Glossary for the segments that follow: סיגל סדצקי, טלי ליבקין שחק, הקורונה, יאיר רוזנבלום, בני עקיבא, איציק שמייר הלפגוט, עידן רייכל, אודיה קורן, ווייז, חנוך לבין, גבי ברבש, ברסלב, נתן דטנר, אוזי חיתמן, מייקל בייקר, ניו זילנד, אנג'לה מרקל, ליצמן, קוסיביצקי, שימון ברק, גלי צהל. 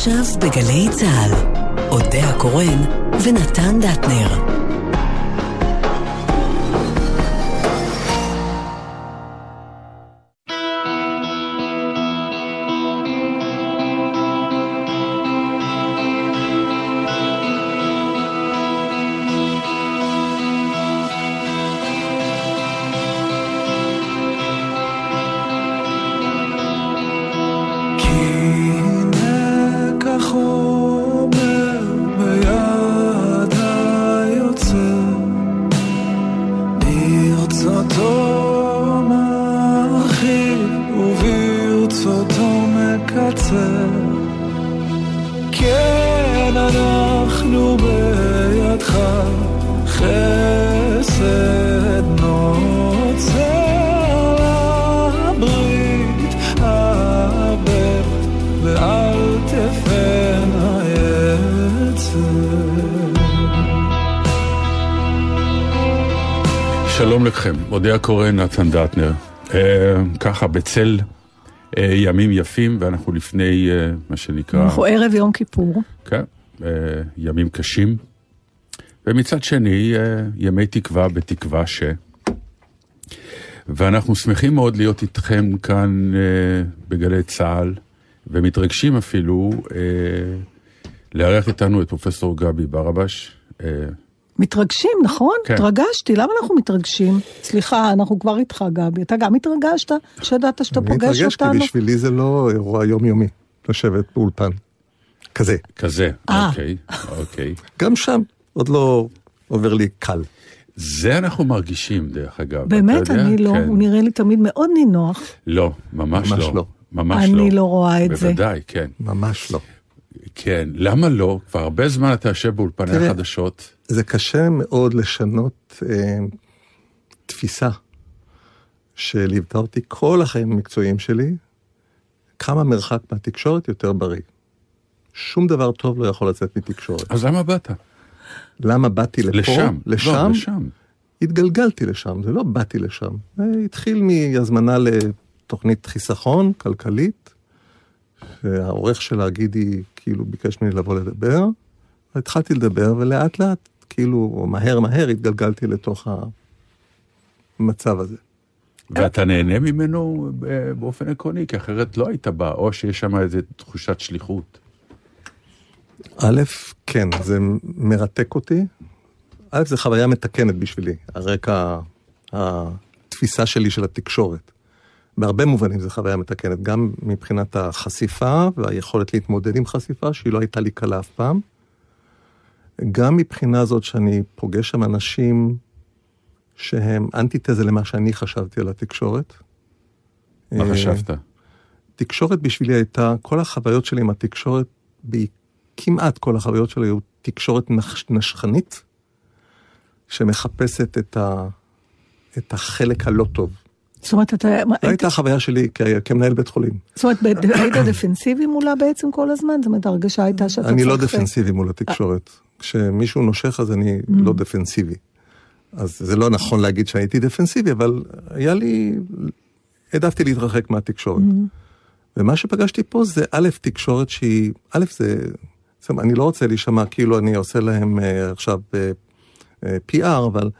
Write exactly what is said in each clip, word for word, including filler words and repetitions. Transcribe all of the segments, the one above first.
עכשיו בגלי צהל, אודיה קורן ונתן דטנר. שלום לכם, אודיה קורן, נתן דטנר. ככה בצל ימים יפים, ואנחנו לפני מה שנקרא... אנחנו ערב יום כיפור. כן, ימים קשים. ומצד שני, ימי תקווה בתקווה ש... ואנחנו שמחים מאוד להיות איתכם כאן בגלי צהל, ומתרגשים אפילו לארח איתנו את פרופסור גבי ברבש, מתרגשים, נכון? כן. התרגשתי. למה אנחנו מתרגשים? סליחה, אנחנו כבר איתך, גבי. אתה גם התרגשת, שידעת שאתה פוגש אותנו. אני מתרגש, כי בשבילי זה לא אירוע יומיומי, לשבת באולפן. כזה. כזה, אוקיי, אוקיי. גם שם עוד לא עובר לי קל. זה אנחנו מרגישים, דרך אגב. באמת, אני לא. הוא נראה לי תמיד מאוד נינוח. לא, ממש לא. ממש לא. אני לא רואה את זה. בוודאי, כן. ממש לא. כן, למה לא? כבר הרבה זמן אתה יושב באולפני החדשות. זה קשה מאוד לשנות אה, תפיסה שליבדה אותי כל החיים המקצועיים שלי, כמה מרחק מהתקשורת יותר בריא. שום דבר טוב לא יכול לצאת מתקשורת. אז למה באת? למה באתי לפה? לשם. לשם? לא, לשם. התגלגלתי לשם, זה לא באתי לשם. זה התחיל מהזמנה לתוכנית חיסכון כלכלית, שהעורך שלה, גידי, כאילו ביקש ממני לבוא לדבר, התחלתי לדבר, ולאט לאט, כאילו, מהר מהר, התגלגלתי לתוך המצב הזה. ואתה נהנה ממנו באופן עקרוני, כי אחרת לא היית בא, או שיש שם איזו תחושת שליחות. א', כן, זה מרתק אותי. א', זה חוויה מתקנת בשבילי, הרקע, התפיסה שלי של התקשורת. בהרבה מובנים זו חוויה מתקנת, גם מבחינת החשיפה, והיכולת להתמודד עם חשיפה, שהיא לא הייתה לי קלה אף פעם. גם מבחינה זאת שאני פוגש שם אנשים שהם אנטיתזה למה שאני חשבתי על התקשורת. מה חשבת? תקשורת בשבילי הייתה, כל החוויות שלי עם התקשורת, כמעט כל החוויות שלי היו תקשורת נשכנית, שמחפשת את, ה, את החלק הלא טוב. זאת אומרת, אתה... זו הייתה החוויה שלי כמנהל בית חולים. זאת אומרת, היית דפנסיבי מולה בעצם כל הזמן? זאת אומרת, הרגשה הייתה שאתה... אני לא דפנסיבי מול התקשורת. כשמישהו נושך, אז אני לא דפנסיבי. אז זה לא נכון להגיד שהייתי דפנסיבי, אבל היה לי... העדפתי להתרחק מהתקשורת. ומה שפגשתי פה זה א', תקשורת שהיא... א', זה... אני לא רוצה להישמע כאילו אני עושה להם עכשיו פי-אר, אבל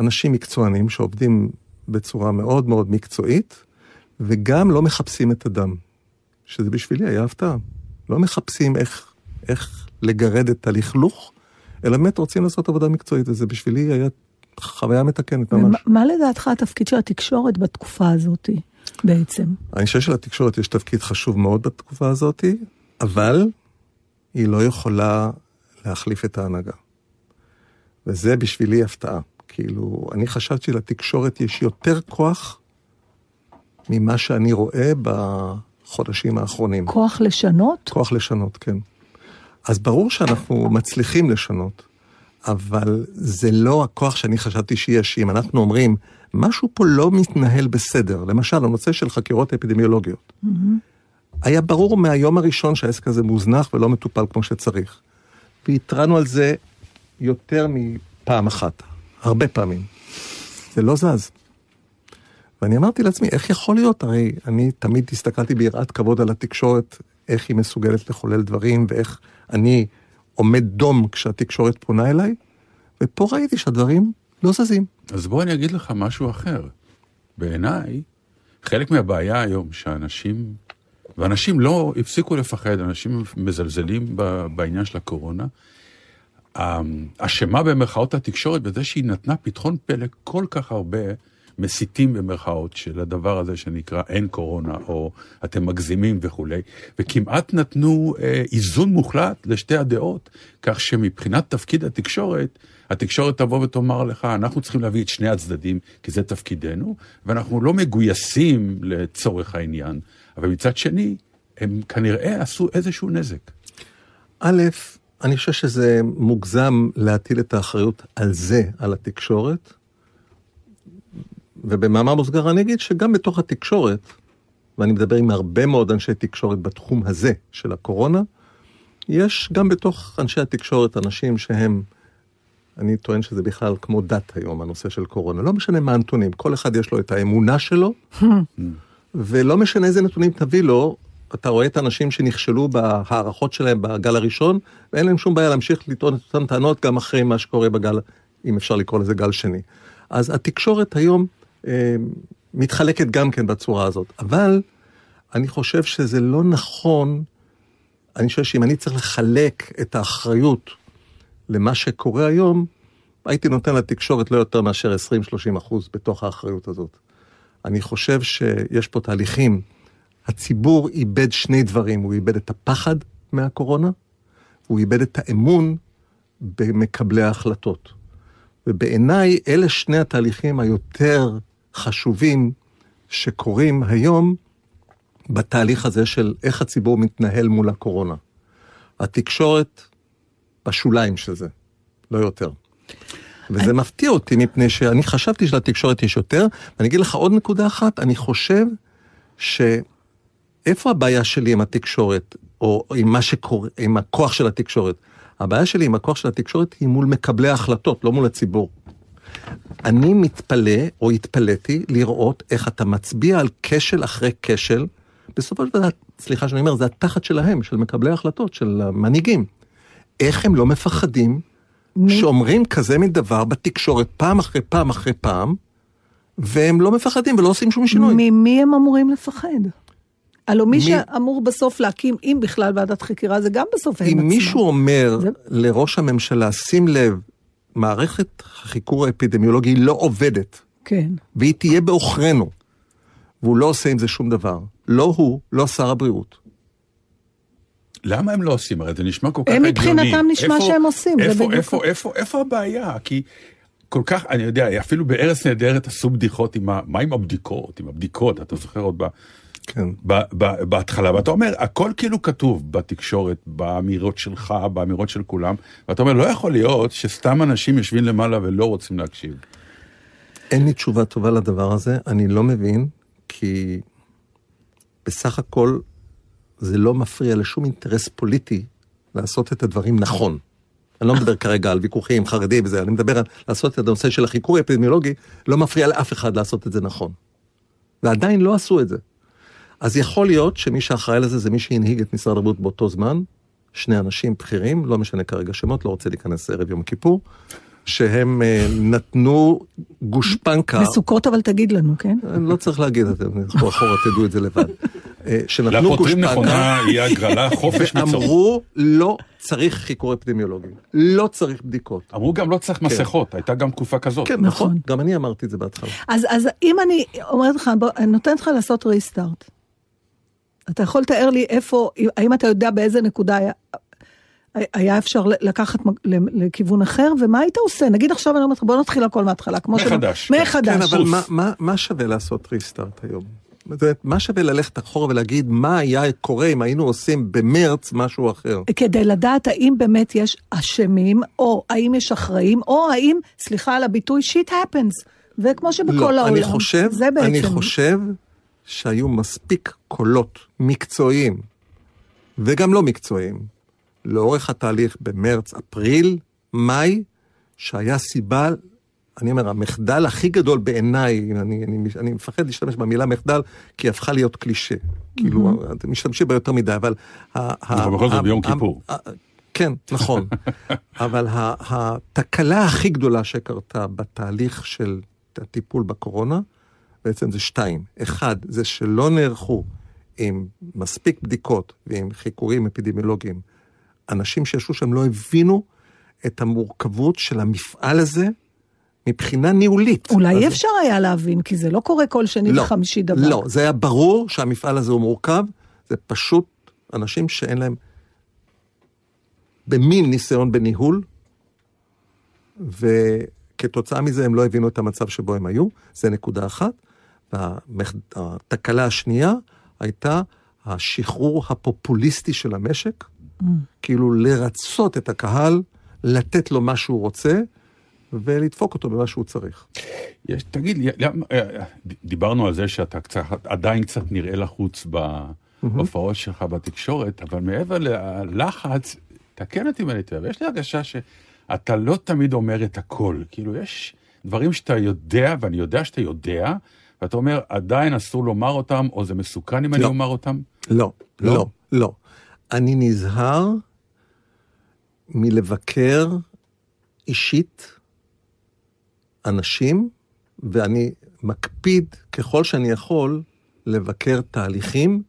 אנשים מקצוענים שעובדים... בצורה מאוד מאוד מקצועית, וגם לא מחפשים את הדם, שזה בשבילי היה הפתעה. לא מחפשים איך, איך לגרד את הלכלוך, אלא באמת רוצים לעשות עבודה מקצועית, וזה בשבילי היה חוויה מתקנת ממש. מה לדעתך התפקיד של התקשורת בתקופה הזאת בעצם? אני חושב שלתקשורת יש תפקיד חשוב מאוד בתקופה הזאת, אבל היא לא יכולה להחליף את ההנהגה. וזה בשבילי הפתעה. כאילו, אני חשבתי שלתקשורת יש יותר כוח ממה שאני רואה בחודשים האחרונים. כוח לשנות? כוח לשנות, כן. אז ברור שאנחנו מצליחים לשנות, אבל זה לא הכוח שאני חשבתי שיש. אם אנחנו אומרים, משהו פה לא מתנהל בסדר, למשל, הנושא של חקירות אפידמיולוגיות. Mm-hmm. היה ברור מהיום הראשון שהעסק הזה מוזנח ולא מטופל כמו שצריך. והתרענו על זה יותר מפעם אחת. הרבה פעמים. זה לא זז. ואני אמרתי לעצמי, איך יכול להיות? הרי אני תמיד הסתכלתי ביראת כבוד על התקשורת, איך היא מסוגלת לחולל דברים, ואיך אני עומד דום כשהתקשורת פונה אליי, ופה ראיתי שהדברים לא זזים. אז בוא אני אגיד לך משהו אחר. בעיניי, חלק מהבעיה היום, שאנשים, ואנשים לא הפסיקו לפחד, אנשים מזלזלים בעניין של הקורונה, השמה במרכאות התקשורת, בזה שהיא נתנה פתחון פלא כל כך הרבה מסיתים במרכאות של הדבר הזה שנקרא אין קורונה, או אתם מגזימים וכו'. וכמעט נתנו אה, איזון מוחלט לשתי הדעות, כך שמבחינת תפקיד התקשורת, התקשורת תבוא ותאמר לך, אנחנו צריכים להביא את שני הצדדים, כי זה תפקידנו, ואנחנו לא מגויסים לצורך העניין. אבל מצד שני, הם כנראה עשו איזשהו נזק. א', אני חושב שזה מוגזם להטיל את האחריות על זה, על התקשורת, ובמאמר מוסגר אני אגיד שגם בתוך התקשורת, ואני מדבר עם הרבה מאוד אנשי תקשורת בתחום הזה של הקורונה, יש גם בתוך אנשי התקשורת אנשים שהם, אני טוען שזה בכלל כמו דת היום, הנושא של קורונה, לא משנה מה הנתונים, כל אחד יש לו את האמונה שלו, ולא משנה איזה נתונים תביא לו, אתה רואה את האנשים שנכשלו בהערכות שלהם בגל הראשון, ואין להם שום בעיה להמשיך לטעון את אותן טענות גם אחרי מה שקורה בגל, אם אפשר לקרוא לזה גל שני. אז התקשורת היום אה, מתחלקת גם כן בצורה הזאת, אבל אני חושב שזה לא נכון, אני חושב שאם אני צריך לחלק את האחריות למה שקורה היום, הייתי נותן לתקשורת לא יותר מאשר עשרים שלושים אחוז בתוך האחריות הזאת. אני חושב שיש פה תהליכים, הציבור איבד שני דברים, הוא איבד את הפחד מהקורונה, הוא איבד את האמון במקבלי ההחלטות. ובעיניי אלה שני התהליכים היותר חשובים שקורים היום בתהליך הזה של איך הציבור מתנהל מול הקורונה. התקשורת בשוליים של זה, לא יותר. וזה I... מפתיע אותי מפני שאני חשבתי שלתקשורת יש יותר, ואני אגיד לך עוד נקודה אחת, אני חושב שאיפה הבעיה שלי עם התקשורת, או עם, מה שקור... עם הכוח של התקשורת, הבעיה שלי עם הכוח של התקשורת היא מול מקבלי ההחלטות, לא מול הציבור. אני מתפלא, או התפלאתי, לראות איך אתה מצביע על כשל אחרי כשל, בסופו של דבר, סליחה שאני אומר, זה התחת שלהם, של מקבלי ההחלטות, של המנהיגים. איך הם לא מפחדים, שאומרים כזה מדבר בתקשורת פעם אחרי פעם אחרי פעם, והם לא מפחדים ולא עושים שום שינוי. ממי הם אמורים לפחד? הלא מי שאמור בסוף להקים, אם בכלל ועדת חקירה, זה גם בסוף הם עצמם. אם מישהו אומר לראש הממשלה, שים לב, מערכת החיקור האפידמיולוגי לא עובדת, והיא תהיה באוכרנו, והוא לא עושה עם זה שום דבר. לא הוא, לא שר הבריאות. למה הם לא עושים? הרי זה נשמע כל כך הגיוני. הם מבחינתם נשמע שהם עושים. איפה הבעיה? כי כל כך, אני יודע, אפילו בארץ נהדרת עשו בדיחות עם ה... מה עם הבדיקות? עם הבדיקות, אתה זוכר עוד ב... כן. בהתחלה, ואתה אומר, הכל כאילו כתוב בתקשורת, באמירות שלך, באמירות של כולם, ואתה אומר, לא יכול להיות שסתם אנשים יושבים למעלה ולא רוצים להקשיב. אין לי תשובה טובה לדבר הזה, אני לא מבין, כי בסך הכל זה לא מפריע לשום אינטרס פוליטי לעשות את הדברים נכון. אני לא מדבר כרגע על ויכוחים, חרדים וזה, אני מדבר על לעשות את הנושא של החיקור האפידמיולוגי, לא מפריע לאף אחד לעשות את זה נכון. ועדיין לא עשו את זה. אז יכול להיות שמי שאחראי לזה זה מי שהנהיג את משרד הבריאות באותו זמן, שני אנשים בכירים, לא משנה כרגע שמות, לא רוצה להיכנס ערב יום כיפור, שהם נתנו גושפנקה. בסוכות אבל תגיד לנו, כן? לא צריך להגיד, אתם אחורה תדעו את זה לבד. שנתנו גושפנקה, ואמרו לא צריך חיקור אפידמיולוגי, לא צריך בדיקות. אמרו גם לא צריך מסכות, הייתה גם תקופה כזאת. כן, נכון, גם אני אמרתי את זה בהתחלה. אז אם אני אומרת לך, נותנת לך לעשות ריסטארט, אתה יכול לתאר לי איפה, האם אתה יודע באיזה נקודה היה, היה אפשר לקחת לכיוון אחר, ומה היית עושה? נגיד עכשיו אני אומרת, בוא נתחיל הכל מההתחלה, כמו מחדש. מחדש. כן, אבל מה, מה, מה שווה לעשות ריסטארט היום? זאת אומרת, מה שווה ללכת אחורה ולהגיד מה היה קורה אם היינו עושים במרץ משהו אחר? כדי לדעת האם באמת יש אשמים, או האם יש אחראים, או האם, סליחה על הביטוי, shit happens, וכמו שבכל לא, העולם. אני חושב, זה בעצם. אני חושב שהיו מספיק קולות מקצועיים, וגם לא מקצועיים, לאורך התהליך במרץ, אפריל, מאי, שהיה סיבה אני אומר, המחדל הכי גדול בעיניי, אני, אני, אני מפחד להשתמש במילה מחדל, כי הפכה להיות קלישה. כאילו, אתם משתמשים בה יותר מדי, אבל... אבל בכל זאת ביום כיפור. כן, נכון. אבל התקלה הכי גדולה שקרתה בתהליך של הטיפול בקורונה, בעצם זה שתיים. אחד, זה שלא נערכו עם מספיק בדיקות ועם חיקורים אפידמיולוגיים. אנשים שישו שם לא הבינו את המורכבות של המפעל הזה, מבחינה ניהולית. אולי אפשר היה להבין, כי זה לא קורה כל שני וחמישי דבר. לא, זה היה ברור שהמפעל הזה הוא מורכב, זה פשוט אנשים שאין להם במין ניסיון בניהול, וכתוצאה מזה הם לא הבינו את המצב שבו הם היו, זה נקודה אחת, והתקלה השנייה הייתה השחרור הפופוליסטי של המשק, כאילו לרצות את הקהל, לתת לו מה שהוא רוצה, ולדפוק אותו במה שהוא צריך. יש, תגיד, דיברנו על זה שאתה קצת, עדיין קצת נראה לחוץ בהופעות שלך בתקשורת, אבל מעבר ללחץ, תקן אותי מניתר, ויש לי הרגשה שאתה לא תמיד אומר את הכל, כאילו יש דברים שאתה יודע, ואני יודע שאתה יודע, ואתה אומר, עדיין אסור לומר אותם, או זה מסוכן אם אני אומר אותם? לא, לא, לא. אני נזהר מלבקר אישית, אנשים, ואני מקפיד ככל שאני יכול לבקר תהליכים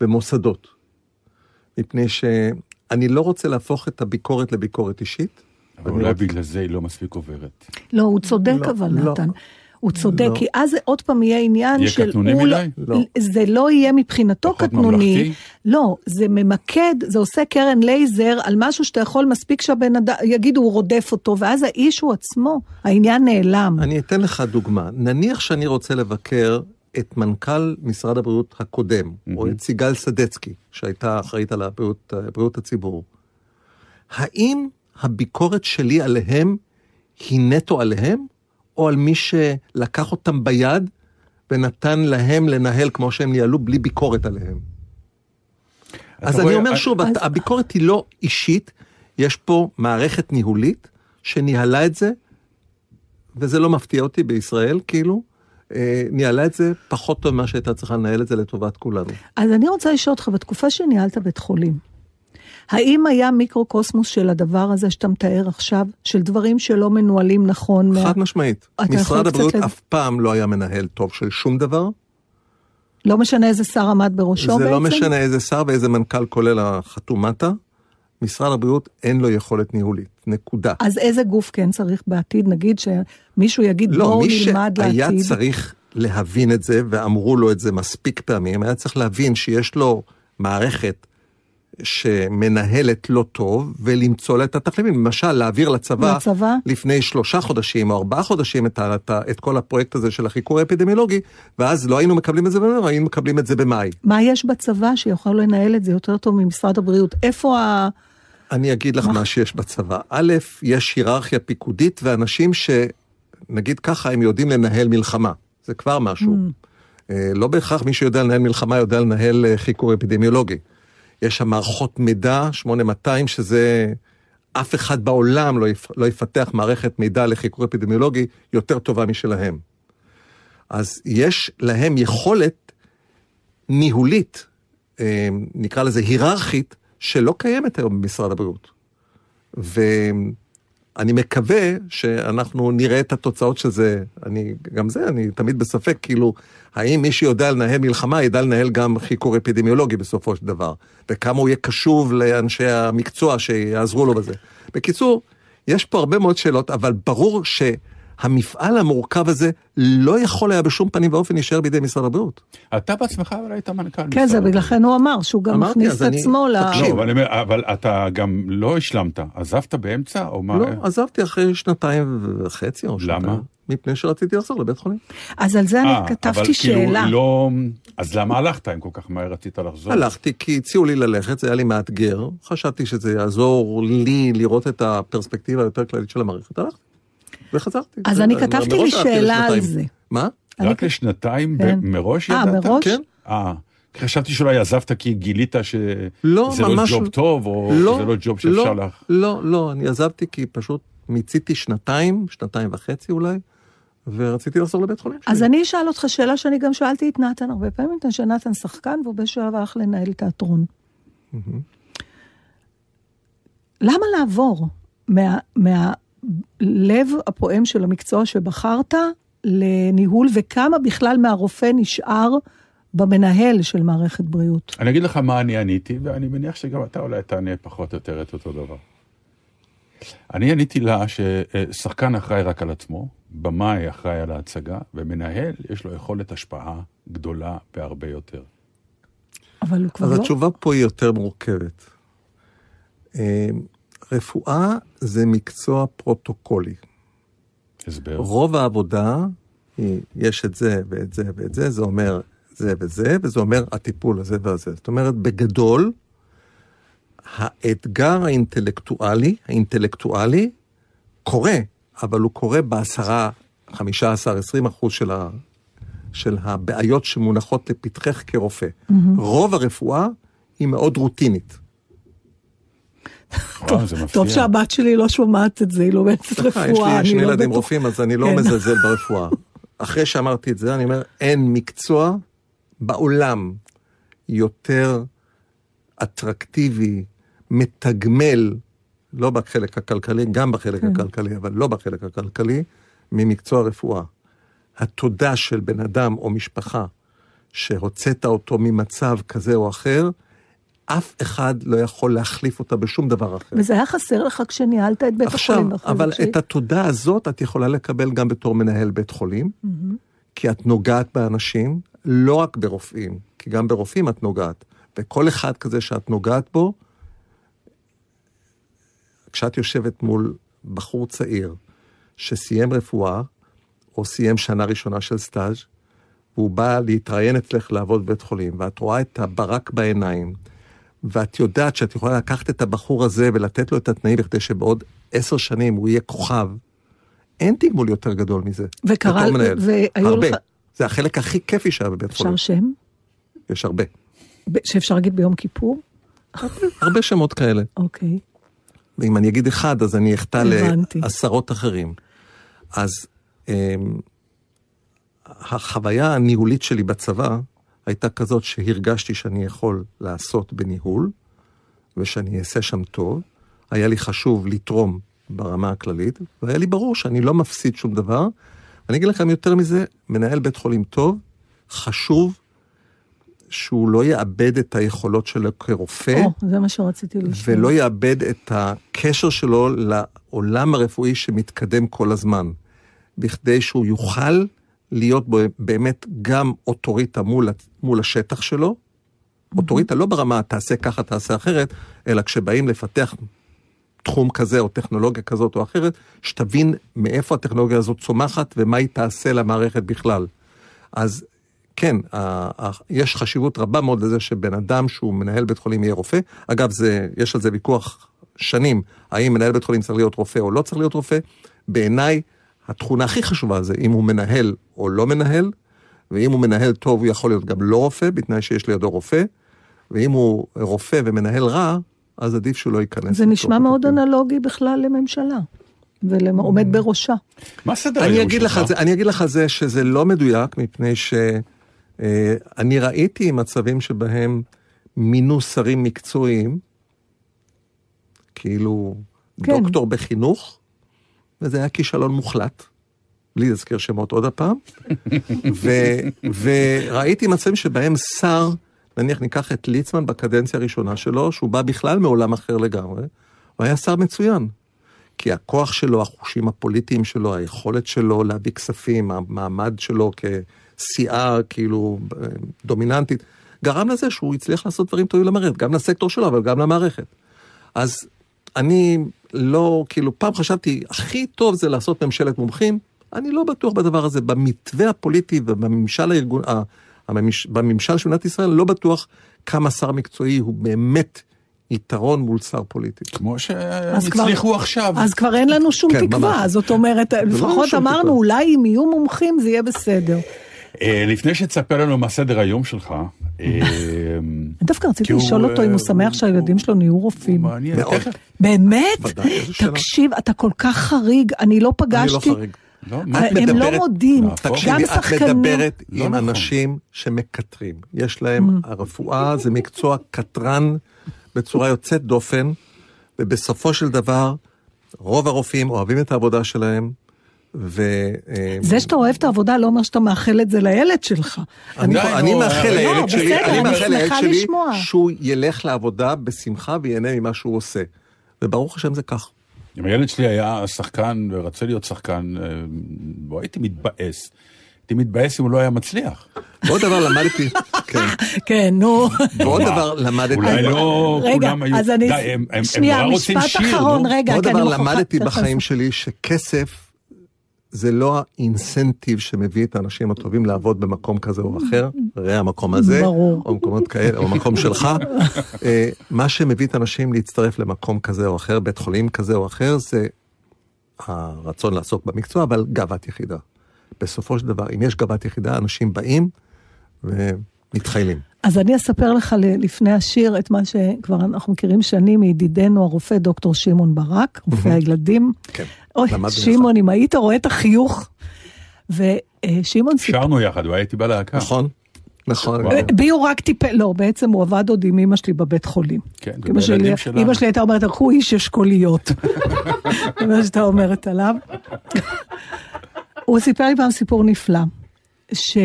במוסדות. מפני שאני לא רוצה להפוך את הביקורת לביקורת אישית. אבל אולי רוצה... בגלל זה היא לא מספיק עוברת. לא, הוא צודק לא, אבל לא. נתן. הוא צודק, לא. כי אז זה עוד פעם יהיה עניין יהיה של... קטנוני מדי? לא. זה לא יהיה מבחינתו קטנוני. ממלכתי? לא, זה ממקד, זה עושה קרן לייזר על משהו שאתה יכול מספיק שהבן אדם, יגידו, הוא רודף אותו, ואז האיש הוא עצמו, העניין נעלם. אני אתן לך דוגמה. נניח שאני רוצה לבקר את מנכ"ל משרד הבריאות הקודם, mm-hmm. או את סיגל סדצקי, שהייתה אחראית על הבריאות, הבריאות הציבור. האם הביקורת שלי עליהם היא נטו עליהם? או על מי שלקח אותם ביד, ונתן להם לנהל כמו שהם ניהלו, בלי ביקורת עליהם. אז אני אומר שוב, הביקורת היא לא אישית, יש פה מערכת ניהולית, שניהלה את זה, וזה לא מפתיע אותי בישראל, כאילו, ניהלה את זה פחות טוב מה שהייתה צריכה לנהל את זה לטובת כולנו. אז אני רוצה לשאול אותך, בתקופה שניהלת בית חולים, האם היה מיקרוקוסמוס של הדבר הזה שאתה מתאר עכשיו, של דברים שלא מנוהלים נכון? חד מה... משמעית. משרד הבריאות לד... אף פעם לא היה מנהל טוב של שום דבר. לא משנה איזה שר עמד בראשו זה בעצם? זה לא משנה איזה שר ואיזה מנכ"ל כולל החתומטה. משרד הבריאות אין לו יכולת ניהולית. נקודה. אז איזה גוף כן צריך בעתיד? נגיד שמישהו יגיד לא, בואו נלמד לעתיד. לא, מי שהיה צריך להבין את זה, ואמרו לו את זה מספיק פעמים, היה צריך להבין שיש לו מערכת שמנהלת לא טוב, ולמצוא לה את התחלימים. למשל, להעביר לצבא, לצבא? לפני שלושה חודשים או ארבעה חודשים את, את, את כל הפרויקט הזה של החיקור האפידמיולוגי, ואז לא היינו מקבלים את זה במאי, היינו מקבלים את זה במאי. מה יש בצבא שיוכל לנהל את זה יותר טוב ממשרד הבריאות? איפה ה... אני אגיד לך מה, מה שיש בצבא. א', יש היררכיה פיקודית, ואנשים שנגיד ככה, הם יודעים לנהל מלחמה. זה כבר משהו. Mm. לא בהכרח מי שיודע לנהל מלחמה, יודע לנהל חיקור אפידמיולוגי. יש שם מערכות מידע, שמונה מאתיים, שזה אף אחד בעולם לא, יפ, לא יפתח מערכת מידע לחיקור אפידמיולוגי יותר טובה משלהם. אז יש להם יכולת ניהולית, נקרא לזה היררכית, שלא קיימת היום במשרד הבריאות. ואני מקווה שאנחנו נראה את התוצאות של זה, אני, גם זה, אני תמיד בספק, כאילו, האם מי שיודע לנהל מלחמה, ידע לנהל גם חיקור אפידמיולוגי בסופו של דבר, וכמה הוא יהיה קשוב לאנשי המקצוע שיעזרו לו בזה. בקיצור, יש פה הרבה מאוד שאלות, אבל ברור שהמפעל המורכב הזה לא יכול היה בשום פנים ואופן להישאר בידי משרד הבריאות. אתה בעצמך אבל היית מנכ"ל. כן, זה בגללכן הוא אמר, שהוא גם מכניס את עצמו ל... אבל אתה גם לא השלמת, עזבת באמצע או מה? לא, עזבתי אחרי שנתיים וחצי או שנתיים. למה? מפני שרציתי לחזור לבית חולים. אז על זה אני כתבתי שאלה. אז למה הלכת אם כל כך מהר רצית לחזור? הלכתי כי הציעו לי ללכת, זה היה לי מאתגר, חשבתי שזה יעזור לי לראות את הפרספקטיבה היותר כללית של המערכת, הלכתי וחזרתי. אז אני כתבתי לי שאלה על זה. מה? רק לשנתיים מראש ידעת? אה, מראש? אה, חשבתי שאולי עזבת כי גילית שזה לא ג'וב טוב, או זה לא ג'וב שאפשר לך. לא, לא, אני עזבתי כי פשוט מיציתי שנתיים, שנתיים וחצי אולי, ורציתי לעשות לבית חולים שלי. אז אני אשאל אותך שאלה שאני גם שאלתי את נתן הרבה פעמים, שנתן שחקן והוא שואב אך לנהל תיאטרון. למה לעבור מהלב הפועם של המקצוע שבחרת לניהול, וכמה בכלל מהרופא נשאר במנהל של מערכת בריאות? אני אגיד לך מה אני עניתי, ואני מניח שגם אתה אולי תענה פחות או יותר את אותו דבר. אני עניתי לה ששחקן אחראי רק על עצמו, במאי אחראי על ההצגה, ומנהל יש לו יכולת השפעה גדולה בהרבה יותר. אבל הוא כבר לא... אז התשובה פה היא יותר מורכבת. רפואה זה מקצוע פרוטוקולי. הסבר. רוב העבודה, יש את זה ואת זה ואת זה, זה אומר זה וזה, וזה אומר הטיפול הזה והזה. זאת אומרת, בגדול, האתגר האינטלקטואלי, האינטלקטואלי, קורה, אבל הוא קורה בעשרה, חמישה עשר, עשרים אחוז של, ה, של הבעיות שמונחות לפתחך כרופא. Mm-hmm. רוב הרפואה היא מאוד רוטינית. טוב שהבת שלי לא שומעת את זה, היא לומדת רפואה. יש לי שני ילדים רופאים, אז אני לא מזלזל ברפואה. אחרי שאמרתי את זה, אני אומר, אין מקצוע בעולם יותר אטרקטיבי, מתגמל, לא בחלק הכלכלי, גם בחלק הכלכלי, אבל לא בחלק הכלכלי, ממקצוע רפואה. התודה של בן אדם או משפחה, שהוצאת אותו ממצב כזה או אחר, אף אחד לא יכול להחליף אותה בשום דבר אחר. וזה היה חסר לך כשניהלת את בית עכשיו, החולים. עכשיו, אבל שלי. את התודעה הזאת את יכולה לקבל גם בתור מנהל בית חולים, mm-hmm. כי את נוגעת באנשים, לא רק ברופאים, כי גם ברופאים את נוגעת. וכל אחד כזה שאת נוגעת בו, כשאת יושבת מול בחור צעיר, שסיים רפואה, או סיים שנה ראשונה של סטאז', והוא בא להתראיין אצלך לעבוד בית חולים, ואת רואה את הברק בעיניים, ואת יודעת שאת יכולה לקחת את הבחור הזה ולתת לו את התנאים כדי שבעוד עשר שנים הוא יהיה כוכב, אין תגמול יותר גדול מזה. וקרא, הרבה. לך... זה החלק הכי כיפי שהיה בבית חולים. אפשר שם? יש הרבה. ב... שאפשר להגיד ביום כיפור? הרבה שמות כאלה. אוקיי. ואם אני אגיד אחד, אז אני אכתה לעשרות אחרים. אז אמ... החוויה הניהולית שלי בצבא, הייתה כזאת שהרגשתי שאני יכול לעשות בניהול, ושאני אעשה שם טוב. היה לי חשוב לתרום ברמה הכללית, והיה לי ברור שאני לא מפסיד שום דבר. אני אגיד לכם יותר מזה, מנהל בית חולים טוב, חשוב שהוא לא יאבד את היכולות שלו כרופא, או, זה מה שרציתי לשאול. ולא יאבד את הקשר שלו לעולם הרפואי שמתקדם כל הזמן, בכדי שהוא יוכל להיות בו, באמת גם אוטוריטה מול, מול השטח שלו, mm-hmm. אוטוריטה לא ברמה תעשה ככה, תעשה אחרת, אלא כשבאים לפתח תחום כזה או טכנולוגיה כזאת או אחרת, שתבין מאיפה הטכנולוגיה הזאת צומחת ומה היא תעשה למערכת בכלל. אז כן, ה- ה- יש חשיבות רבה מאוד לזה שבן אדם שהוא מנהל בית חולים יהיה רופא. אגב, זה, יש על זה ויכוח שנים, האם מנהל בית חולים צריך להיות רופא או לא צריך להיות רופא. בעיניי, התכונה הכי חשובה זה אם הוא מנהל או לא מנהל, ואם הוא מנהל טוב הוא יכול להיות גם לא רופא, בתנאי שיש לידו רופא, ואם הוא רופא ומנהל רע, אז עדיף שהוא לא ייכנס. זה נשמע מאוד אנלוגי בכלל לממשלה, ולעומד בראשה. מה סדר הירוש שלך? אני אגיד לך זה שזה לא מדויק, מפני שאני ראיתי מצבים שבהם מינו שרים מקצועיים, כאילו דוקטור בחינוך, וזה היה כישלון מוחלט, בלי להזכיר שמות עוד הפעם, וראיתי מצבים שבהם שר, נניח ניקח את ליצמן בקדנציה הראשונה שלו, שהוא בא בכלל מעולם אחר לגמרי, הוא היה שר מצוין, כי הכוח שלו, החושים הפוליטיים שלו, היכולת שלו להביא כספים, המעמד שלו כסיעה כאילו דומיננטית, גרם לזה שהוא הצליח לעשות דברים טובים למערכת, גם לסקטור שלו, אבל גם למערכת. אז אני... לא, כאילו, פעם חשבתי, הכי טוב זה לעשות ממשלת מומחים, אני לא בטוח בדבר הזה, במתווה הפוליטי ובממשל הארגון, הממש, בממשל של מדינת ישראל, לא בטוח כמה שר מקצועי הוא באמת יתרון מול שר פוליטי. כמו שהצליחו עכשיו. אז כבר אין לנו שום כן, תקווה, ממש. זאת אומרת, לפחות אמרנו, תקווה. אולי אם יהיו מומחים זה יהיה בסדר. לפני שתספר לנו מה סדר היום שלך, דווקא רציתי לשאול אותו אם הוא שמח שהילדים שלו נהיו רופאים. באמת? תקשיב, אתה כל כך חריג, אני לא פגשתי, הם לא מודים. תקשיבי, את מדברת עם אנשים שמקטרים. יש להם, הרפואה זה מקצוע קטרן בצורה יוצאת דופן, ובסופו של דבר, רוב הרופאים אוהבים את העבודה שלהם, ו... זה שאתה אוהב את העבודה לא אומר שאתה מאחל את זה לילד שלך. אני מאחל לילד שלי, אני מאחל לילד שלי שהוא ילך לעבודה בשמחה ויהנה ממה שהוא עושה. וברוך השם זה כך. אם הילד שלי היה שחקן ורצה להיות שחקן, בוא, הייתי מתבאס. הייתי מתבאס אם הוא לא היה מצליח. ועוד דבר למדתי... כן, נו. ועוד דבר למדתי... אולי לא כולם היו... שנייה, משפט אחרון, רגע. ועוד דבר למדתי בחיים שלי שכסף זה לא האינסנטיב שמביא את האנשים הטובים לעבוד במקום כזה או אחר, ראה המקום הזה, או מקומות כאלה, או מקום שלך. מה שמביא את האנשים להצטרף למקום כזה או אחר, בית חולים כזה או אחר, זה הרצון לעסוק במקצוע, אבל גאוות יחידה. בסופו של דבר, אם יש גאוות יחידה, אנשים באים ומתחיילים. אז אני אספר לך לפני השיר את מה שכבר אנחנו מכירים שנים, מידידנו הרופא דוקטור שימון ברק, רופא הילדים. כן. אוי, שימון, אם היית רואה את החיוך, ושימון... שרנו יחד, והייתי בא להקה. נכון, נכון. בי הוא רק טיפה, לא, בעצם הוא עבד עוד עם אמא שלי בבית חולים. כן, ובילדים שלנו. אמא שלי הייתה אומרת, הוא איש אשכוליות. זה מה שאתה אומרת עליו. הוא סיפר לי פעם סיפור נפלא, ש...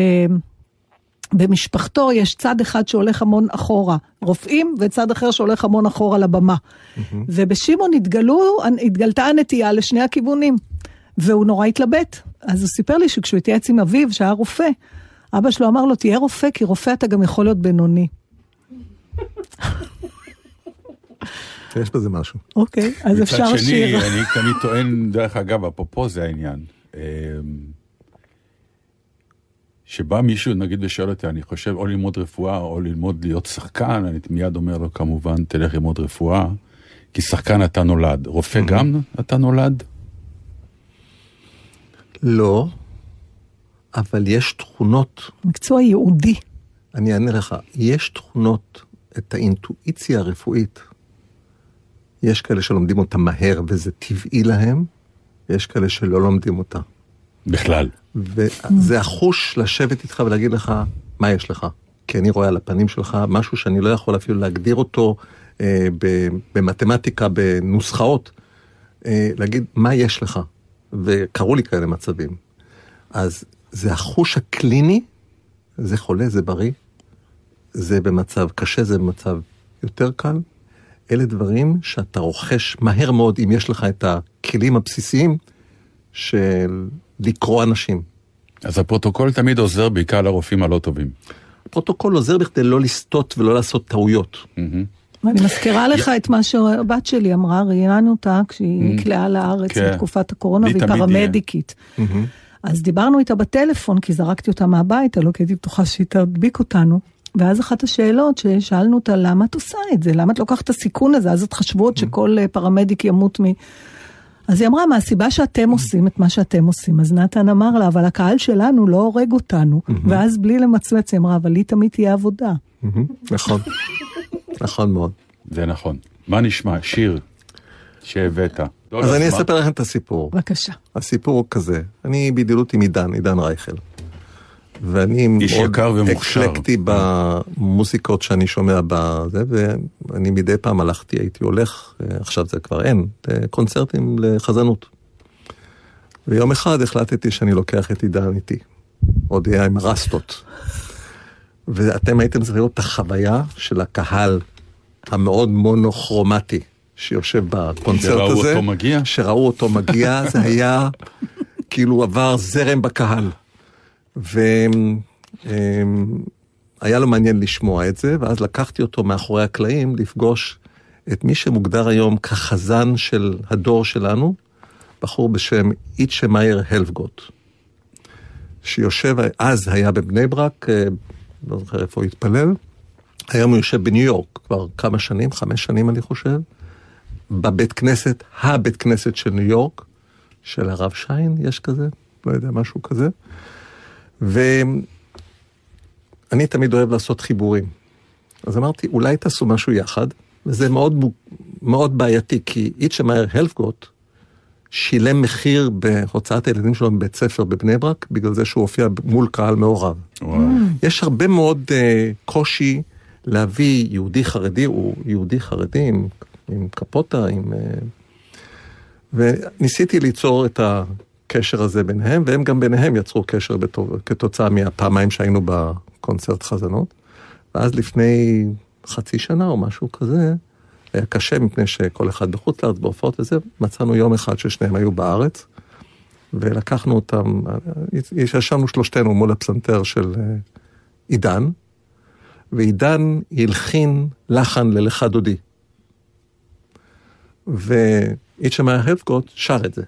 במשפחתו יש צד אחד שהולך המון אחורה, רופאים, וצד אחר שהולך המון אחורה לבמה. ובשימון התגלו, התגלתה הנטייה לשני הכיוונים, והוא נורא התלבט. אז הוא סיפר לי שכשהוא התייעץ עם אביו, שהיה רופא, אבא שלו אמר לו, תהיה רופא, כי רופא אתה גם יכול להיות בינוני. יש בזה משהו. אוקיי, אז אפשר לשיר. מצד שני, אני טוען, דרך אגב, אפרופו זה העניין. שבא מישהו, נגיד לשאול אותי, אני חושב או ללמוד רפואה או ללמוד להיות שחקן, אני מיד אומר לו כמובן, תלך ללמוד רפואה, כי שחקן אתה נולד. רופא גם אתה נולד? לא, אבל יש תכונות... מקצוע יהודי. אני אענה לך, יש תכונות, את האינטואיציה הרפואית, יש כאלה שלומדים אותה מהר וזה טבעי להם, יש כאלה שלא לומדים אותה. בכלל. וזה החוש לשבת איתך ולהגיד לך מה יש לך, כי אני רואה על הפנים שלך משהו שאני לא יכול אפילו להגדיר אותו אה, במתמטיקה, בנוסחאות, אה, להגיד מה יש לך, וקראו לי כאלה מצבים. אז זה החוש הקליני, זה חולה, זה בריא, זה במצב קשה, זה במצב יותר קל, אלה דברים שאתה רוכש מהר מאוד אם יש לך את הכלים הבסיסיים של... לקרוא אנשים. אז הפרוטוקול תמיד עוזר בעיקר לרופאים הלא טובים. הפרוטוקול עוזר בכדי לא לסטות ולא לעשות טעויות. אני מזכירה לך את מה שהבת שלי אמרה, ראיינו אותה כשהיא נקלעה לארץ בתקופת הקורונה והיא פרמדיקית. אז דיברנו איתה בטלפון, כי זרקתי אותה מהבית, לא כי הייתי בטוחה שהיא תדביק אותנו. ואז אחת השאלות ששאלנו אותה, למה את עושה את זה? למה את לוקחת את הסיכון הזה? אז את חשבות שכל פרמדיק ימות מ... אז היא אמרה, מה הסיבה שאתם עושים את מה שאתם עושים? אז נתן אמר לה, אבל הקהל שלנו לא הורג אותנו. ואז בלי למצמץ, היא אמרה, אבל לי תמיד תהיה עבודה. נכון. נכון מאוד. זה נכון. מה נשמע? שיר שהבאת. אז אני אספר לכם את הסיפור. בבקשה. הסיפור הוא כזה. אני בדילות עם עידן, עידן רייכל. ואני מאוד אקלקטי במוסיקות שאני שומע בזה, ואני מדי פעם הלכתי, הייתי הולך, עכשיו זה כבר אין, קונצרטים לחזנות. ויום אחד החלטתי שאני לוקח את עידן איתי, אודיה עם רסטות. ואתם הייתם צריכים לראות את החוויה של הקהל המאוד מונוכרומטי, שיושב בקונצרט הזה, שראו אותו מגיע, זה היה כאילו עבר זרם בקהל. והיה לו מעניין לשמוע את זה, ואז לקחתי אותו מאחורי הקלעים לפגוש את מי שמוגדר היום כחזן של הדור שלנו, בחור בשם איציק שמייר הלפגוט, שיושב, אז היה בבני ברק, לא זוכר איפה הוא התפלל, היום הוא יושב בניו יורק כבר כמה שנים, חמש שנים אני חושב, בבית כנסת, הבית כנסת של ניו יורק, של הרב שיין, יש כזה, לא יודע, משהו כזה, ואני תמיד אוהב לעשות חיבורים. אז אמרתי, אולי תעשו משהו יחד, וזה מאוד, מאוד בעייתי, כי איציק שמייר הלפגוט שילם מחיר בהוצאת הילדים שלו מבית ספר בבני ברק, בגלל זה שהוא הופיע מול קהל מעורב. וואו. יש הרבה מאוד uh, קושי להביא יהודי חרדי, הוא יהודי חרדי עם, עם קפוטה, עם, uh, וניסיתי ליצור את הקשר הזה ביניהם, והם גם ביניהם יצרו קשר בתור, כתוצאה מהפעמיים שהיינו בקונצרט חזנות, ואז לפני חצי שנה או משהו כזה, היה קשה מפני שכל אחד בחוץ לארץ בהופעות וזה, מצאנו יום אחד ששניהם היו בארץ, ולקחנו אותם, ישבנו שלושתנו מול הפסנתר של עידן, ועידן הלחין לחן ללך דודי. ואיציק שמייר הלפגוט שר את זה.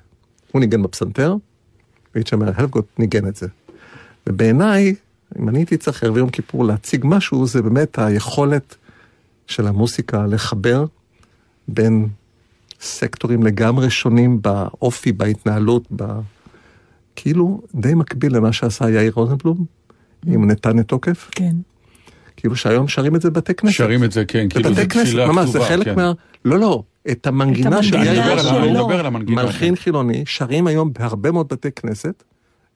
הוא ניגן בפסנתר, ואיציק שמייר הלפגוט ניגן את זה. ובעיניי, אם אני הייתי צריך ערב יום כיפור להציג משהו, זה באמת היכולת של המוסיקה לחבר בין סקטורים לגמרי שונים באופי, בהתנהלות, ב... כאילו די מקביל למה שעשה יאיר רוזנבלום, עם נתן התוקף. כן. כאילו שהיום שרים את זה בתי כנסת. שרים את זה, כן. כאילו זה תפילה כתובה. ממש, זה חלק כן. מה... לא, לא. את המנגינה של יאיר רוזנבלום, מלחין חילוני, שרים היום בהרבה מאוד בתי כנסת,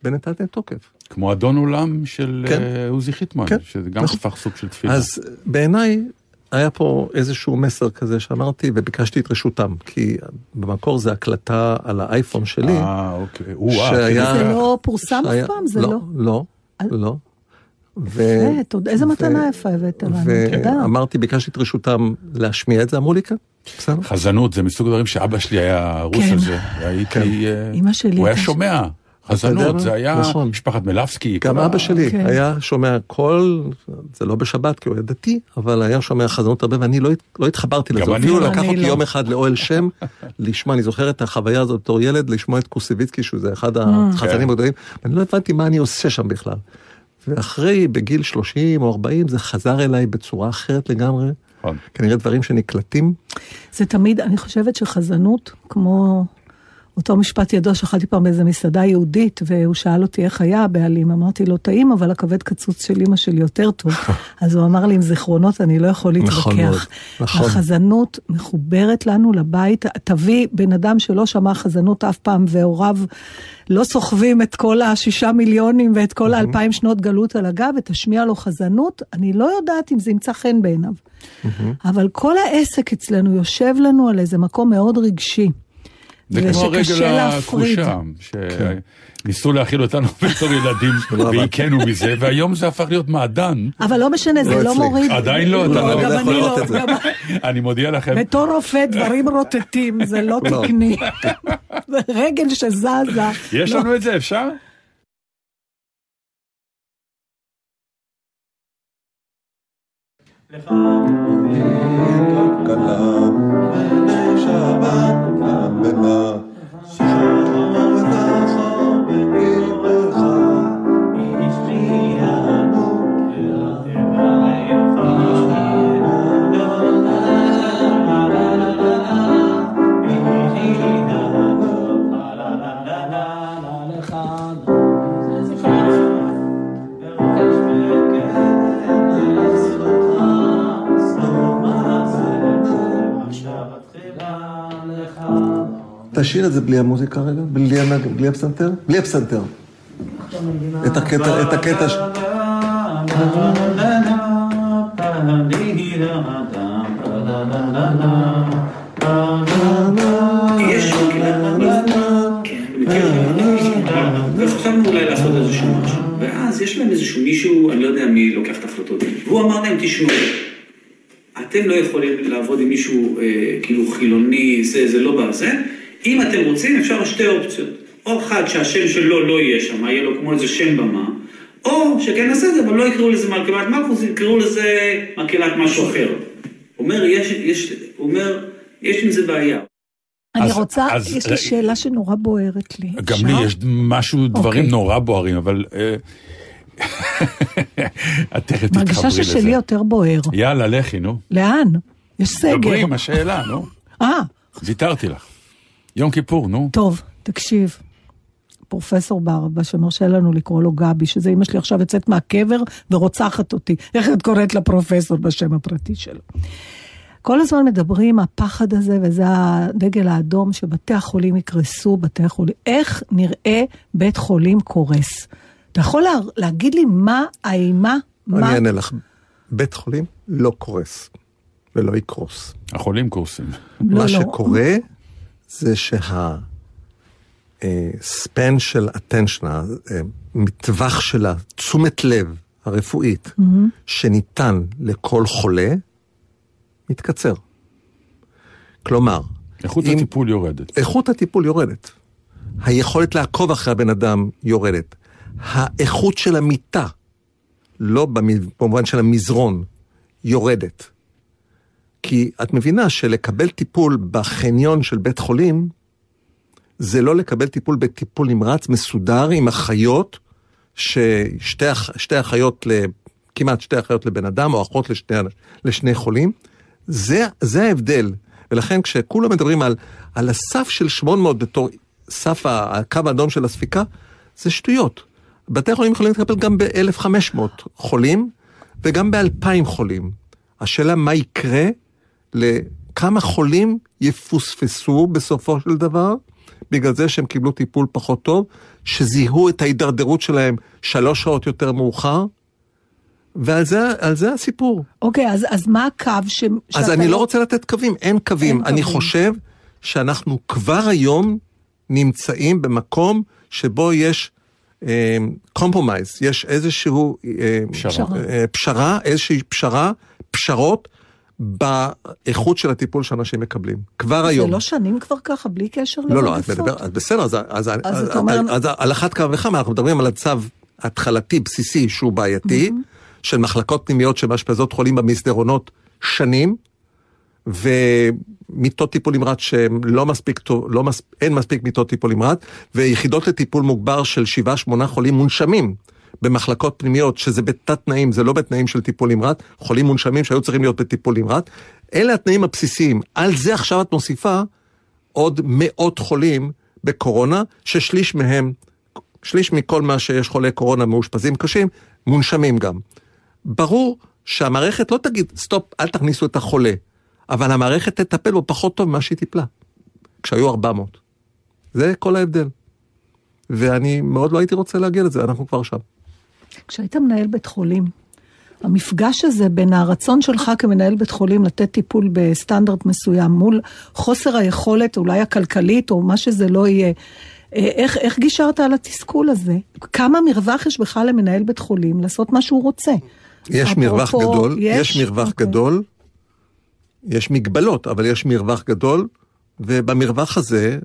בנתן התוקף. כמו אדון עולם של כן. אוזי חיתמן, כן. שזה גם נכון. הפך סוג של תפילה. אז בעיניי, היה פה איזשהו מסר כזה שאמרתי, וביקשתי את רשותם, כי במקור זה הקלטה על האייפון שלי. אה, אוקיי. זה לא פורסם אף פעם, זה לא. לא, לא. איזה מתנה יפה הבאת לנו. ואמרתי, ביקשתי את רשותם להשמיע את זה, אמרו לי כאן. חזנות, זה מסוג דברים שאבא שלי היה רוס על זה. הוא היה שומע. חזנות, זה היה משפחת מלאפסקי. גם אבא שלי היה שומע כל, זה לא בשבת כי הוא היה דתי, אבל היה שומע חזנות הרבה, ואני לא התחברתי לזה. אפילו לקח אותי יום אחד לאוהל שם, לשמוע, אני זוכר את החוויה הזאת בתור ילד, לשמוע את קוסיביצקי, שהוא זה אחד החזנים הגדולים, ואני לא הבנתי מה אני עושה שם בכלל. ואחרי, בגיל שלושים או ארבעים, זה חזר אליי בצורה אחרת לגמרי, כנראה דברים שנקלטים. זה תמיד, אני חושבת שחזנות, כמו... אותו משפט ידוע שאכלתי פעם באיזה מסעדה יהודית, והוא שאל אותי איך היה הבעלים, אמרתי לו טעים, אבל הכבד קצוץ של אמא שלי יותר טוב. אז הוא אמר לי, עם זיכרונות אני לא יכול להתווכח. החזנות מחוברת לנו לבית, תביא בן אדם שלא שמע חזנות אף פעם, והוריו לא סוחבים את כל השישה מיליונים, ואת כל האלפיים שנות גלות על הגב, ותשמיע לו חזנות, אני לא יודעת אם זה ימצא חן בעיניו. אבל כל העסק אצלנו יושב לנו על איזה מקום מאוד רגשי. זה כמו הרגל הכושה, שניסו להכיל אותנו בתור ילדים, והיקנו מזה, והיום זה הפך להיות מעדן. אבל לא משנה, זה לא מוריד. עדיין לא, אני מודיע לכם. בתור רופא דברים רוטטים, זה לא תקני. זה רגל שזזה. יש לנו את זה, אפשר? לך, תשאיר את זה בלי המוזיקה רגע, בלי הפסנתר, בלי הפסנתר. את הקטע, את הקטע ש... יש שום כמעט, וחשבנו אולי לעשות איזשהו משהו, ואז יש להם איזשהו מישהו, אני לא יודע מי לוקח את החלטות, והוא אמר להם תשמעו. אתם לא יכולים לעבוד עם מישהו כאילו חילוני, זה לא בעזה, אם אתם רוצים, אפשר שתי אופציות. או אחד שהשם שלו לא יהיה שם, יהיה לו כמו איזה שם במה, או שכן נעשה את זה, אבל לא יקראו לזה מקהלת מרקוס, יקראו לזה מקהלת משהו אחר. אומר, יש, יש, אומר, יש עם זה בעיה. אני רוצה, יש לי שאלה שנורא בוערת לי. גם לי יש משהו, דברים נורא בוערים, אבל... מרגישה ששלי יותר בוער. יאללה, לכי, נו. לאן? יש סגר. דברים, השאלה, נו. אה. ויתרתי לך. יום כיפור, נו. טוב, תקשיב. פרופסור ברבש שמרשה לנו לקרוא לו גבי, שזה אמא שלי עכשיו יצאת מהקבר ורוצחת אותי. איך את קוראת לפרופסור בשם הפרטי שלו? כל הזמן מדברים הפחד הזה, וזה הדגל האדום, שבתי החולים יקרסו, בתי החולים. איך נראה בית חולים קורס? אתה יכול לה, להגיד לי מה, האימה, מה? אני אענה לך, בית חולים לא קורס, ולא יקרוס. החולים קורסים. לא, מה לא. שקורה, זה שה... ספן של attention, מטווח של תשומת לב הרפואית שניתן לכל חולה מתקצר. כלומר, איכות הטיפול יורדת. איכות הטיפול יורדת. היכולת לעקוב אחרי הבן אדם יורדת. האיכות של המיטה, לא במובן של המזרון, יורדת. כי את מבינה שלקבל טיפול בחניון של בית חולים, זה לא לקבל טיפול בטיפול נמרץ מסודר עם אחיות, ששתי שתי אחיות, כמעט שתי אחיות לבן אדם, או אחות לשני, לשני חולים. זה, זה ההבדל. ולכן כשכולם מדברים על, על הסף של שמונה מאות בתור סף הקו האדום של הספיקה, זה שטויות. בתי חולים יכולים להתקפל גם ב-אלף וחמש מאות חולים, וגם ב-אלפיים חולים. השאלה מה יקרה, לכמה חולים יפוספסו בסופו של דבר, בגלל זה שהם קיבלו טיפול פחות טוב, שזיהו את ההידרדרות שלהם שלוש שעות יותר מאוחר, ועל זה, על זה הסיפור. אוקיי, אז, אז מה הקו? ש... אז אני לא רוצה לתת קווים, אין קווים. אני חושב שאנחנו כבר היום נמצאים במקום שבו יש compromise, יש איזשהו פשרה, איזושהי פשרה, פשרות, באיכות של הטיפול שאנשים מקבלים. כבר היום. זה לא שנים כבר ככה, בלי קשר לא, לא, את מדבר, אז בסדר, אז על אחת כמה וכמה, אנחנו מדברים על הצו התחלתי, בסיסי, שהוא בעייתי, של מחלקות פנימיות שמשפזות חולים במסדרונות שנים, ומיטות טיפול נמרץ שלא מספיק, אין מספיק מיטות טיפול נמרץ, ויחידות לטיפול מוגבר של שבעה, שמונה חולים מונשמים, במחלקות פנימיות, שזה בתת תנאים, זה לא בתנאים של טיפול נמרץ, חולים מונשמים שהיו צריכים להיות בטיפול נמרץ, אלה התנאים הבסיסיים. על זה עכשיו את מוסיפה עוד מאות חולים בקורונה, ששליש מהם, שליש מכל מה שיש חולי קורונה, מאושפזים קשים, מונשמים גם. ברור שהמערכת לא תגיד, סטופ, אל תכניסו את החולה, אבל המערכת תטפל בו פחות טוב ממה שהיא טיפלה, כשהיו ארבע מאות. זה כל ההבדל. ואני מאוד לא הייתי רוצה להגיע לזה, אנחנו כבר שם. כשהיית מנהל בית חולים, המפגש הזה בין הרצון שלך כמנהל בית חולים לתת טיפול בסטנדרט מסוים, מול חוסר היכולת, אולי הכלכלית, או מה שזה לא יהיה, איך, איך גישרת על התסכול הזה? כמה מרווח יש בכלל למנהל בית חולים לעשות מה שהוא רוצה? יש מרווח גדול, יש מרווח גדול, יש מגבלות, אבל יש מרווח גדול, ובמרווח הזה...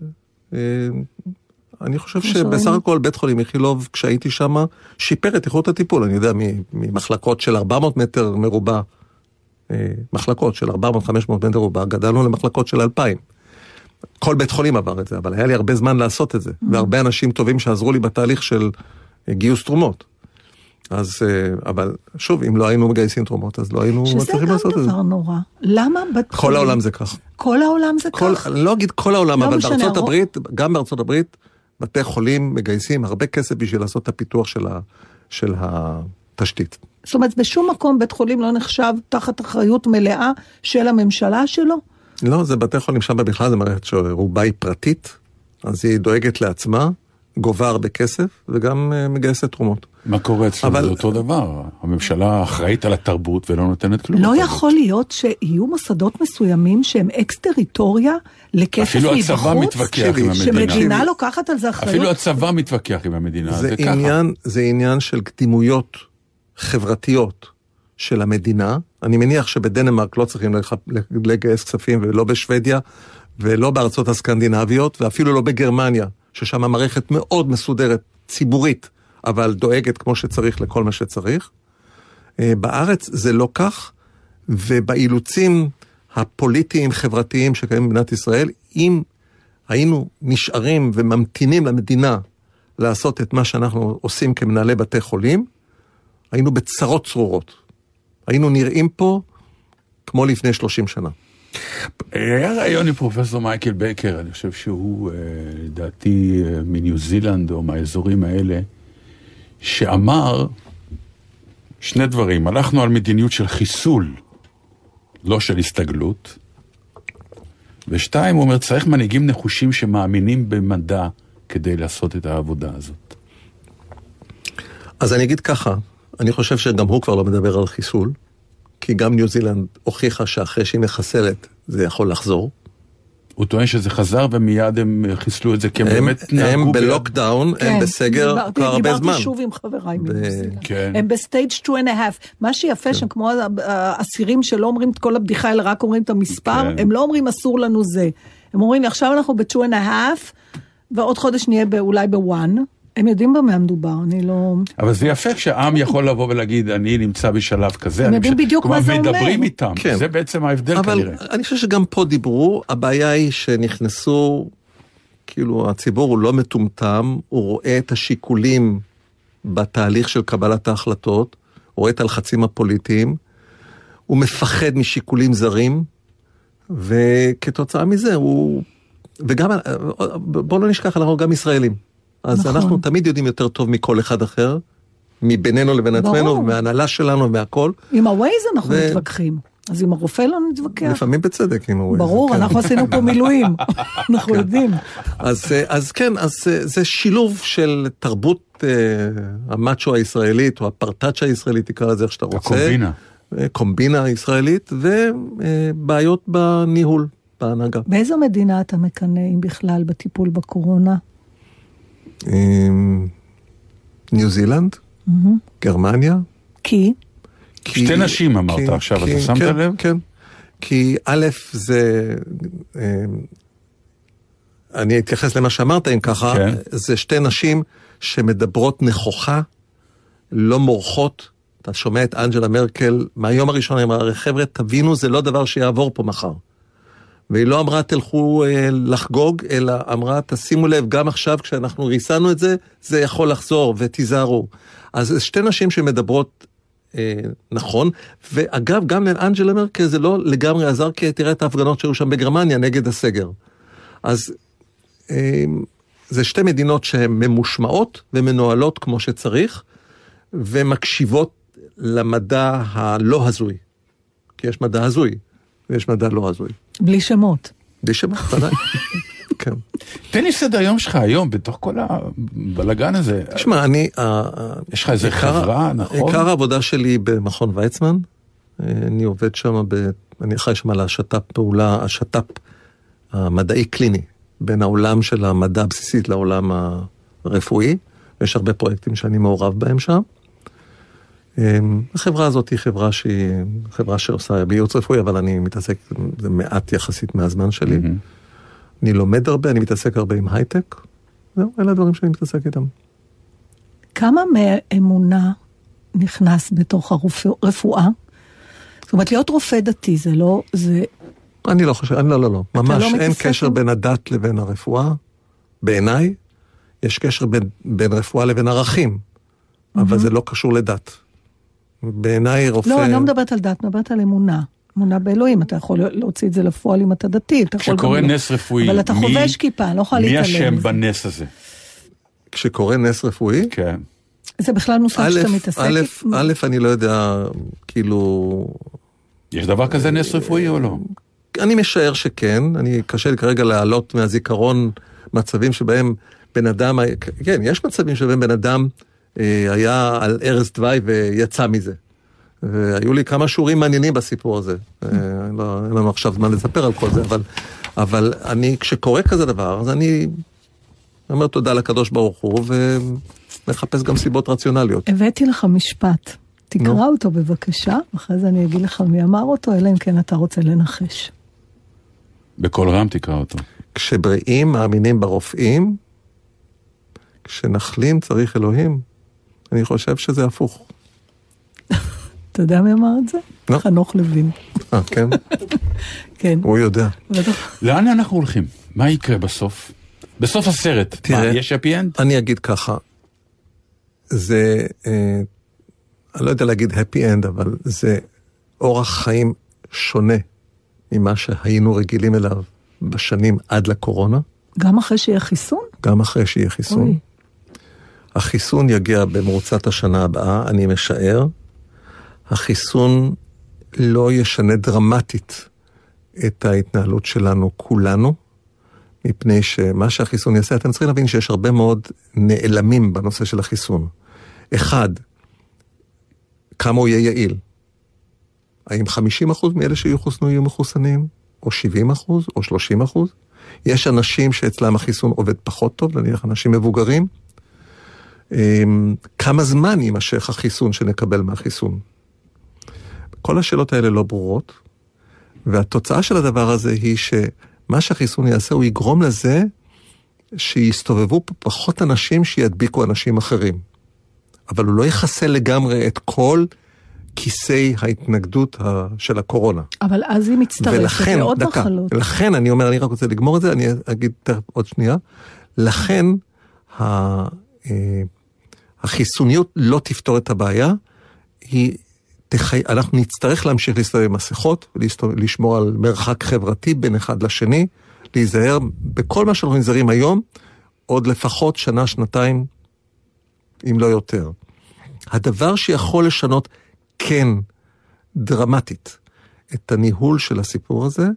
אני חושב שבסך הכל בית חולים יחילוב, כשהייתי שם, שיפר את איכות הטיפול. אני יודע, ממחלקות של ארבע מאות מטר מרובע, מחלקות של ארבע מאות חמש מאות מטר מרובע, גדלנו למחלקות של אלפיים. כל בית חולים עבר את זה, אבל היה לי הרבה זמן לעשות את זה, והרבה אנשים טובים שעזרו לי בתהליך של גיוס תרומות. אז, אבל שוב, אם לא היינו מגייסים תרומות, אז לא היינו מצליחים לעשות את זה. שזה גם דבר נורא. למה בת חולים? כל העולם זה כך. כל העולם זה כך? לא אגיד כל העולם, אבל בארצות הברית, גם בארצות הברית, בתי חולים מגייסים הרבה כסף בשביל לעשות את הפיתוח של, ה, של התשתית. זאת אומרת, בשום מקום בית חולים לא נחשב תחת אחריות מלאה של הממשלה שלו? לא, זה בתי חולים שם בכלל, זה מערכת שרובה היא פרטית, אז היא דואגת לעצמה, גובה הרבה כסף, וגם מגייסת תרומות. מה קורה אצלנו? אבל... זה אותו דבר. הממשלה אחראית על התרבות ולא נותנת כלום. לא יכול תרבות. להיות שיהיו מוסדות מסוימים שהם אקס-טריטוריה לכסף מבחוץ? אפילו הצבא מתווכח עם המדינה. שמדינה לוקחת על זה אחריות? אפילו הצבא מתווכח עם המדינה. זה, זה, עניין, זה עניין של קדימויות חברתיות של המדינה. אני מניח שבדנמרק לא צריכים לגייס כספים, ולא בשוודיה, ולא בארצות הסקנדינביות, ואפילו לא בגרמניה, ששם המערכת מאוד מסודרת, ציבורית, אבל דואגת כמו שצריך לכל מה שצריך. בארץ זה לא כך, ובאילוצים הפוליטיים, חברתיים שקיימים במדינת ישראל, אם היינו נשארים וממתינים למדינה לעשות את מה שאנחנו עושים כמנהלי בתי חולים, היינו בצרות צרורות. היינו נראים פה כמו לפני שלושים שנה. היה רעיון עם פרופסור מייקל בייקר, אני חושב שהוא, לדעתי, מניו זילנד או מהאזורים האלה, שאמר שני דברים. הלכנו על מדיניות של חיסול, לא של הסתגלות, ושתיים, הוא אומר, צריך מנהיגים נחושים שמאמינים במדע כדי לעשות את העבודה הזאת. אז אני אגיד ככה, אני חושב שגם הוא כבר לא מדבר על חיסול, כי גם ניו זילנד הוכיחה שאחרי שהיא מחסלת זה יכול לחזור. הוא טוען שזה חזר ומיד הם חיסלו את זה, כי הם באמת נהגו... הם בלוקדאון, הם בסגר כבר הרבה זמן. דיברתי שוב עם חבריי מניו-זילנד. הם בסטייג' שתיים and a half. מה שיפה שהם כמו האסירים שלא אומרים את כל הבדיחה, אלא רק אומרים את המספר, הם לא אומרים אסור לנו זה. הם אומרים, עכשיו אנחנו ב-two and a half, ועוד חודש נהיה אולי ב-one. הם יודעים במה מדובר, אני לא... אבל זה יפה כשהעם יכול לבוא ולהגיד, אני נמצא בשלב כזה, הם יודעים בדיוק מה זה אומר. מדברים איתם, זה בעצם ההבדל כנראה. אבל אני חושב שגם פה דיברו, הבעיה היא שנכנסו, כאילו הציבור הוא לא מטומטם, הוא רואה את השיקולים בתהליך של קבלת ההחלטות, רואה את הלחצים הפוליטיים, הוא מפחד משיקולים זרים, וכתוצאה מזה הוא... וגם, בואו לא נשכח, אנחנו גם ישראלים. אז נכון. אנחנו תמיד יודעים יותר טוב מכל אחד אחר, מבינינו לבין עצמנו, ומהנהלה שלנו, והכל. עם הווייז אנחנו ו... מתווכחים, אז עם הרופא לא נתווכח. לפעמים בצדק עם הווייז. ברור, אנחנו עשינו פה מילואים, אנחנו יודעים. אז, אז כן, אז זה שילוב של תרבות uh, המאצ'ו הישראלית, או הפרטאצ'ה הישראלית, תקרא לזה איך שאתה רוצה. הקומבינה. קומבינה הישראלית, ובעיות בניהול, בהנהגה. באיזו מדינה אתה מקנה, אם בכלל, בטיפול בקורונה? ניו זילנד, גרמניה. כי? שתי נשים אמרת עכשיו, אתה שמת לב? כן, כי א' זה, אני אתייחס למה שאמרת אם ככה, זה שתי נשים שמדברות נכוחה, לא מורחות. אתה שומע את אנג'לה מרקל, מהיום הראשון היא אמרה, חבר'ה, תבינו, זה לא דבר שיעבור פה מחר. והיא לא אמרה תלכו לחגוג, אלא אמרה תשימו לב, גם עכשיו כשאנחנו ריסנו את זה, זה יכול לחזור ותיזהרו. אז שתי נשים שמדברות אה, נכון, ואגב גם לאנג'לה מרקל זה לא לגמרי עזר, כי תראה את ההפגנות שהיו שם בגרמניה נגד הסגר. אז אה, זה שתי מדינות שהן ממושמעות ומנוהלות כמו שצריך, ומקשיבות למדע הלא הזוי. כי יש מדע הזוי, ויש מדע לא הזוי. בלי שמות. בלי שמות, תדעי. כן. תן לי סדר היום שלך היום, בתוך כל הבלגן הזה. תשמע, אני... יש לך איזה חברה, נכון? עיקר העבודה שלי במכון ויצמן. אני עובד שם, אני חי שם על השת"פ פעולה, השת"פ המדעי קליני, בין העולם של המדע הבסיסית לעולם הרפואי. יש הרבה פרויקטים שאני מעורב בהם שם. החברה הזאת היא חברה שהיא חברה שעושה בייעוץ רפואי, אבל אני מתעסק, זה מעט יחסית מהזמן שלי. אני לומד הרבה, אני מתעסק הרבה עם הייטק. זהו, אלה הדברים שאני מתעסק איתם. כמה מאמונה נכנס בתוך הרפואה? זאת אומרת, להיות רופא דתי, זה לא, זה... אני לא חושב, לא, לא, לא. ממש אין קשר בין הדת לבין הרפואה. בעיניי, יש קשר בין רפואה לבין ערכים. אבל זה לא קשור לדת. בעיניי רופא... לא, אני לא מדברת על דת, מדברת על אמונה. אמונה באלוהים, אתה יכול להוציא את זה לפועל אם אתה דתי. כשקורה נס רפואי... אבל אתה חובש כיפה, לא יכול להתעלם. מי השם בנס הזה? כשקורה נס רפואי? כן. זה בכלל נושא שאתה מתעסק? א', אני לא יודע, כאילו... יש דבר כזה נס רפואי או לא? אני משער שכן. אני קשה לי כרגע להעלות מהזיכרון מצבים שבהם בן אדם... כן, יש מצבים שבהם בן אדם... היה על ערס דווי ויצא מזה. והיו לי כמה שיעורים מעניינים בסיפור הזה. אין לנו עכשיו זמן לספר על כל זה, אבל, אבל אני, כשקורה כזה דבר, אז אני אומר תודה לקדוש ברוך הוא, ומחפש גם סיבות רציונליות. הבאתי לך משפט. תקרא אותו בבקשה, אחרי זה אני אגיד לך מי אמר אותו, אלא אם כן אתה רוצה לנחש. בכל רם תקרא אותו. כשבריאים מאמינים ברופאים, כשנחלים צריך אלוהים. אני חושב שזה הפוך. אתה יודע מי אמר את זה? חנוך לבין. אה, כן? כן. הוא יודע. לאן אנחנו הולכים? מה יקרה בסוף? בסוף הסרט. תראה, יש הפי-אנד? אני אגיד ככה. זה, אני לא יודע להגיד הפי-אנד, אבל זה אורח חיים שונה ממה שהיינו רגילים אליו בשנים עד לקורונה. גם אחרי שיהיה חיסון? גם אחרי שיהיה חיסון. אוי. החיסון יגיע במרוצת השנה הבאה, אני משער. החיסון לא ישנה דרמטית את ההתנהלות שלנו כולנו, מפני שמה שהחיסון יעשה, אתם צריכים להבין שיש הרבה מאוד נעלמים בנושא של החיסון. אחד, כמה הוא יהיה יעיל? האם חמישים אחוז מאלה שיהיו חוסנו יהיו מחוסנים? או שבעים אחוז? או שלושים אחוז? יש אנשים שאצלם החיסון עובד פחות טוב, נניח אנשים מבוגרים. כמה זמן יימשך החיסון שנקבל מהחיסון? כל השאלות האלה לא ברורות, והתוצאה של הדבר הזה היא שמה שהחיסון יעשה, הוא יגרום לזה שיסתובבו פחות אנשים שידביקו אנשים אחרים. אבל הוא לא יחסה לגמרי את כל כיסי ההתנגדות של הקורונה. אבל אז היא מצטרפת לעוד מחלות. לכן, אני אומר, אני רק רוצה לגמור את זה, אני אגיד עוד שנייה, לכן החיסוניות לא תפתור את הבעיה, היא אנחנו נצטרך להמשיך להסתובב עם מסכות, ולשמור על מרחק חברתי בין אחד לשני, להיזהר בכל מה שאנחנו נזהרים היום, עוד לפחות שנה, שנתיים, אם לא יותר. הדבר שיכול לשנות כן דרמטית את הניהול של הסיפור הזה,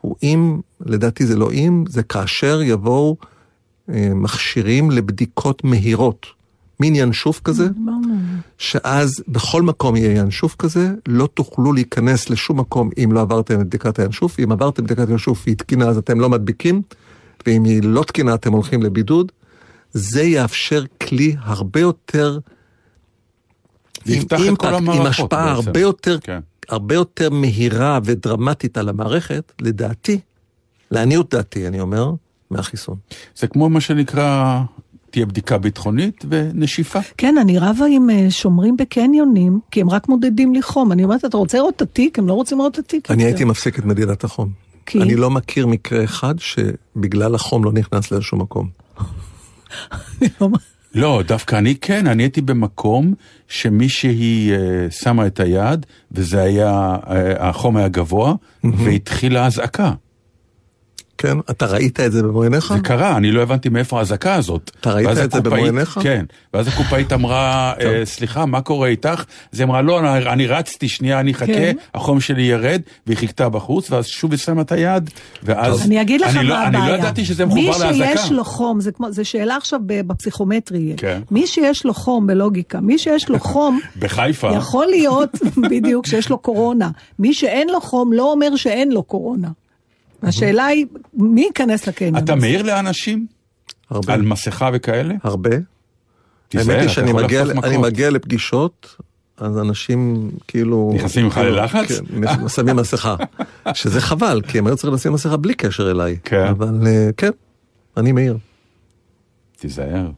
הוא אם, לדעתי זה לא אם, זה כאשר יבואו מכשירים לבדיקות מהירות, מין ינשוף כזה, שאז בכל מקום יהיה ינשוף כזה, לא תוכלו להיכנס לשום מקום אם לא עברתם את בדיקת הינשוף, אם עברתם בדיקת הינשוף והיא תקינה אז אתם לא מדביקים, ואם היא לא תקינה אתם הולכים לבידוד, זה יאפשר כלי הרבה יותר, עם אימפקט, עם השפעה הרבה יותר, הרבה יותר מהירה ודרמטית על המערכת, לדעתי, לעניות דעתי, אני אומר, מהחיסון. זה כמו מה שנקרא... תהיה בדיקה ביטחונית ונשיפה. כן, אני רבה עם שומרים בקניונים, כי הם רק מודדים לי חום. אני אומרת, אתה רוצה לראות את התיק? הם לא רוצים לראות את התיק. אני הייתי מפסיק את מדידת החום. אני לא מכיר מקרה אחד שבגלל החום לא נכנס לאיזשהו מקום. לא, דווקא אני כן, אני הייתי במקום שמישהי שמה את היד, וזה היה, החום היה גבוה, והתחילה הזעקה. כן, אתה ראית את זה במועיניך? זה קרה, אני לא הבנתי מאיפה ההזקה הזאת. אתה ראית את זה במועיניך? כן, ואז הקופאית אמרה, סליחה, מה קורה איתך? זה אמרה, לא, אני רצתי, שנייה, אני חכה, החום שלי ירד, והיא חיכתה בחוץ, ואז שוב שם את היד, ואז... אני אגיד לך מה הבעיה. אני לא ידעתי שזה מחובר להזקה. מי שיש לו חום, זה שאלה עכשיו בפסיכומטרי, מי שיש לו חום בלוגיקה, מי שיש לו חום... בחיפה. יכול להיות בדיוק שיש לו קורונה. מי שאין לו חום לא אומר שאין לו קורונה. השאלה היא, מי ייכנס לקניון? אתה מאיר לאנשים? הרבה. על מסכה וכאלה? הרבה. האמת היא שאני מגיע לפגישות, אז אנשים כאילו... נכנסים לך ללחץ? שמים מסכה. שזה חבל, כי הם היו צריכים לשים מסכה בלי קשר אליי. כן. אבל כן, אני מאיר. תיזהר.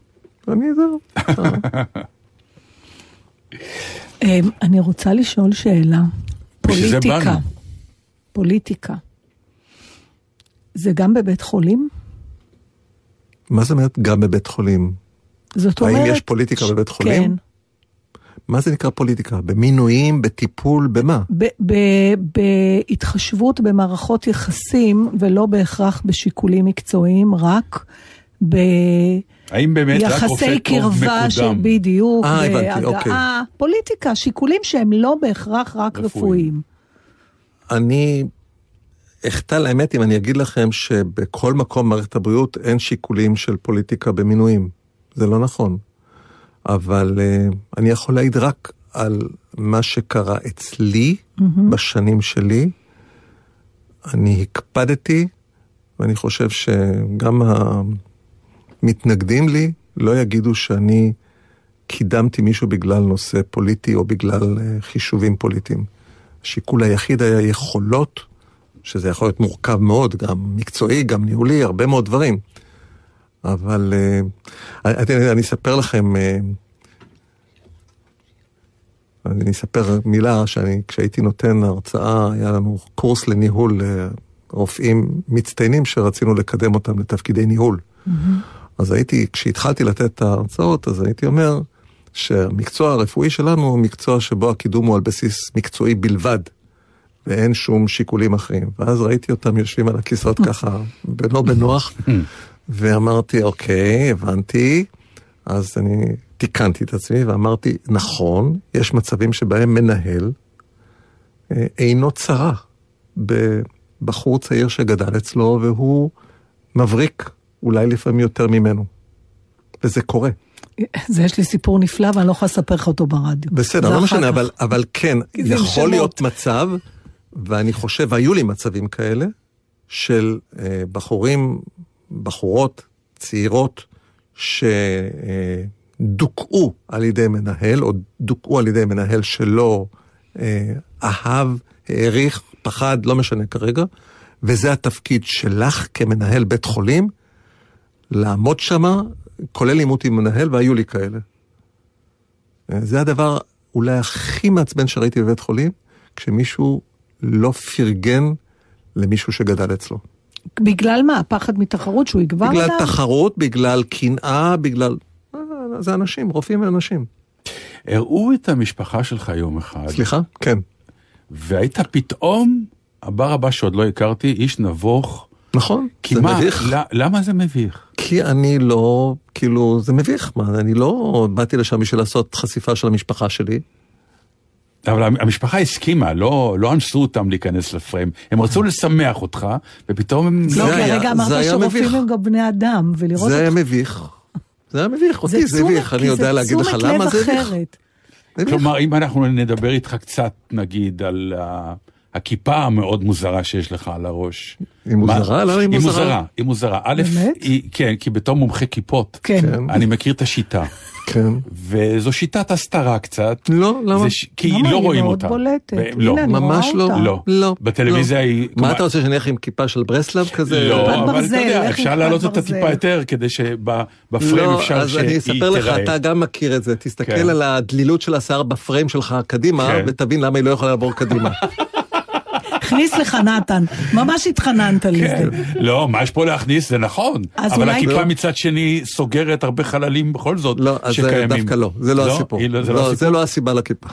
אני אזהר. אני רוצה לשאול שאלה. פוליטיקה. פוליטיקה. זה גם בבית חולים? מה זה אומרת גם בבית חולים? זאת אומרת... האם יש פוליטיקה ש... בבית חולים? כן. מה זה נקרא פוליטיקה? במינויים, בטיפול, במה? ב- ב- בהתחשבות במערכות יחסים, ולא בהכרח בשיקולים מקצועיים, רק ב... האם באמת רק רופא טוב מקודם? בדיוק, אה, הבנתי, אוקיי. פוליטיקה, שיקולים שהם לא בהכרח רק רפואיים. אני... אכתל האמת אם אני אגיד לכם שבכל מקום מערכת הבריאות אין שיקולים של פוליטיקה במינויים. זה לא נכון. אבל uh, אני יכול להעיד רק על מה שקרה אצלי, mm-hmm. בשנים שלי. אני הקפדתי, ואני חושב שגם המתנגדים לי לא יגידו שאני קידמתי מישהו בגלל נושא פוליטי או בגלל uh, חישובים פוליטיים. השיקול היחיד היה יכולות, שזה יכול להיות מורכב מאוד, גם מקצועי, גם ניהולי, הרבה מאוד דברים. אבל uh, אני, אני אספר לכם, uh, אני אספר מילה, שאני, כשהייתי נותן הרצאה, היה לנו קורס לניהול uh, רופאים מצטיינים, שרצינו לקדם אותם לתפקידי ניהול. Mm-hmm. אז הייתי, כשהתחלתי לתת את ההרצאות, אז הייתי אומר, שהמקצוע הרפואי שלנו, הוא מקצוע שבו הקידום הוא על בסיס מקצועי בלבד, ואין שום שיקולים אחרים. ואז ראיתי אותם יושבים על הכיסאות ככה, בלא בנוח, ואמרתי, אוקיי, הבנתי, אז אני תיקנתי את עצמי, ואמרתי, נכון, יש מצבים שבהם מנהל אינו צרה בחור צעיר שגדל אצלו, והוא מבריק אולי לפעמים יותר ממנו. וזה קורה. זה יש לי סיפור נפלא, ואני לא יכולה לספר לך אותו ברדיו. בסדר, לא משנה, אבל, אבל כן, יכול שמות. להיות מצב, ואני חושב, היו לי מצבים כאלה, של אה, בחורים, בחורות, צעירות, שדוקעו על ידי מנהל, או דוקעו על ידי מנהל שלא אה, אהב, העריך, פחד, לא משנה כרגע, וזה התפקיד שלך כמנהל בית חולים, לעמוד שמה, כולל עימות עם מנהל, והיו לי כאלה. זה הדבר אולי הכי מעצבן שראיתי בבית חולים, כשמישהו לא פרגן למישהו שגדל אצלו. בגלל מה? הפחד מתחרות שהוא יגבר עליו? בגלל תחרות, בגלל קנאה, בגלל... זה אנשים, רופאים ואנשים. הראו את המשפחה שלך יום אחד. סליחה? כן. והיית פתאום, הבר הבא שעוד לא הכרתי, איש נבוך. נכון, זה מביך. למה זה מביך? כי אני לא, כאילו, זה מביך, מה, אני לא באתי לשם בשביל לעשות חשיפה של המשפחה שלי. אבל המשפחה הסכימה, לא, לא אנסו אותם להיכנס לפריים. הם רצו לשמח אותך, ופתאום הם... לא, כרגע אמרת שרופאים הם גם בני אדם, ולראות... זה היה מביך. זה היה מביך, אותי זה מביך, אני יודע להגיד לך למה זה מביך. כלומר, אם אנחנו נדבר איתך קצת, נגיד, על... הכיפה המאוד מוזרה שיש לך על הראש. היא מוזרה? לא, היא מוזרה. היא מוזרה, היא מוזרה. א', כן, כי בתור מומחה כיפות. כן. אני מכיר את השיטה. כן. וזו שיטת הסתרה קצת. לא, למה? כי לא רואים אותה. למה היא מאוד בולטת? לא. ממש לא. לא. בטלוויזיה היא... מה אתה רוצה שנלך עם כיפה של ברסלב כזה? לא, אבל אתה יודע, אפשר להעלות את הטיפה יותר, כדי שבפריים אפשר שהיא תראה. לא, אז אני אספר לך, אתה גם מכיר את זה. תסתכל על הדלילות של השיער בפריים שלך קדימה, ותבין למה היא לא יכולה לעבור קדימה. הכניס לך נתן, ממש התחננת לזה. לא, מה יש פה להכניס, זה נכון. אבל הכיפה מצד שני סוגרת הרבה חללים בכל זאת שקיימים. לא, דווקא לא, זה לא הסיפור. זה לא הסיבה לכיפה.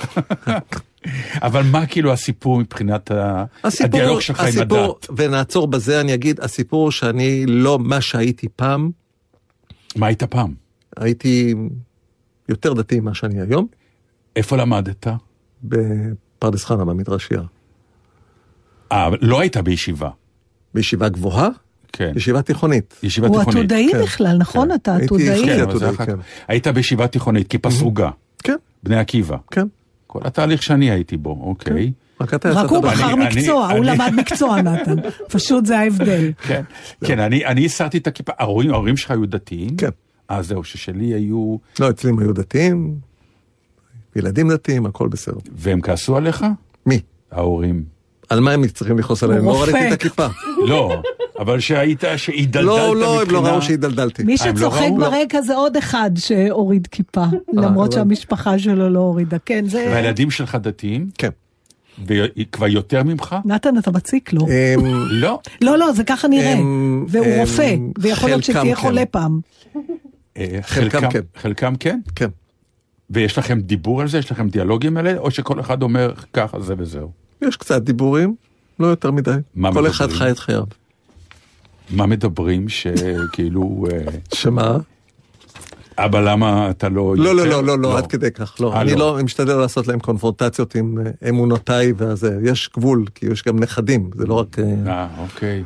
אבל מה כאילו הסיפור מבחינת הדיאלוג שלך עם הדת? ונעצור בזה, אני אגיד, הסיפור שאני לא מה שהייתי פעם. מה היית פעם? הייתי יותר דתי ממה שאני היום. איפה למדת? בפרדס חנה, במדרשייה. אה, לא הייתה בישיבה. בישיבה גבוהה? כן. ישיבה תיכונית. ישיבה תיכונית. הוא עתודאי בכלל, נכון? אתה עתודאי. היית בישיבה תיכונית, כיפה סרוגה. כן. בני עקיבא. כן. כל התהליך שאני הייתי בו, אוקיי. רק הוא בחר מקצוע, הוא למד מקצוע, נתן. פשוט זה ההבדל. כן. כן, אני הסרתי את הכיפה. ההורים שלך היו דתיים? כן. אז זהו, ששלי היו... לא, אצלים היו דתיים, ילדים דתיים, הכל בסדר. והם כעסו עליך? מי? ההורים. על מה הם צריכים לכעוס עליהם? לא ראיתי את הכיפה. לא, אבל שהיית, שהידלדלת מבחינה... לא, לא, הם לא ראו שהידלדלתי. מי שצוחק ברקע זה עוד אחד שהוריד כיפה, למרות שהמשפחה שלו לא הורידה. כן, זה... והילדים שלך דתיים? כן. וכבר יותר ממך? נתן, אתה מציק לו. לא. לא, לא, זה ככה נראה. והוא רופא, ויכול להיות שתהיה חולה פעם. חלקם כן. חלקם כן? כן. ויש לכם דיבור על זה? יש לכם דיאלוגים עליהם? או שכל אחד אומר ככה זה וזהו? יש קצת דיבורים, לא יותר מדי. כל אחד חי את חייו. מה מדברים שכאילו... שמה? אבא, למה אתה לא... לא, לא, לא, לא, עד כדי כך. אני לא משתדל לעשות להם קונפורטציות עם אמונותיי, ואז יש גבול, כי יש גם נכדים, זה לא רק... אה, אוקיי.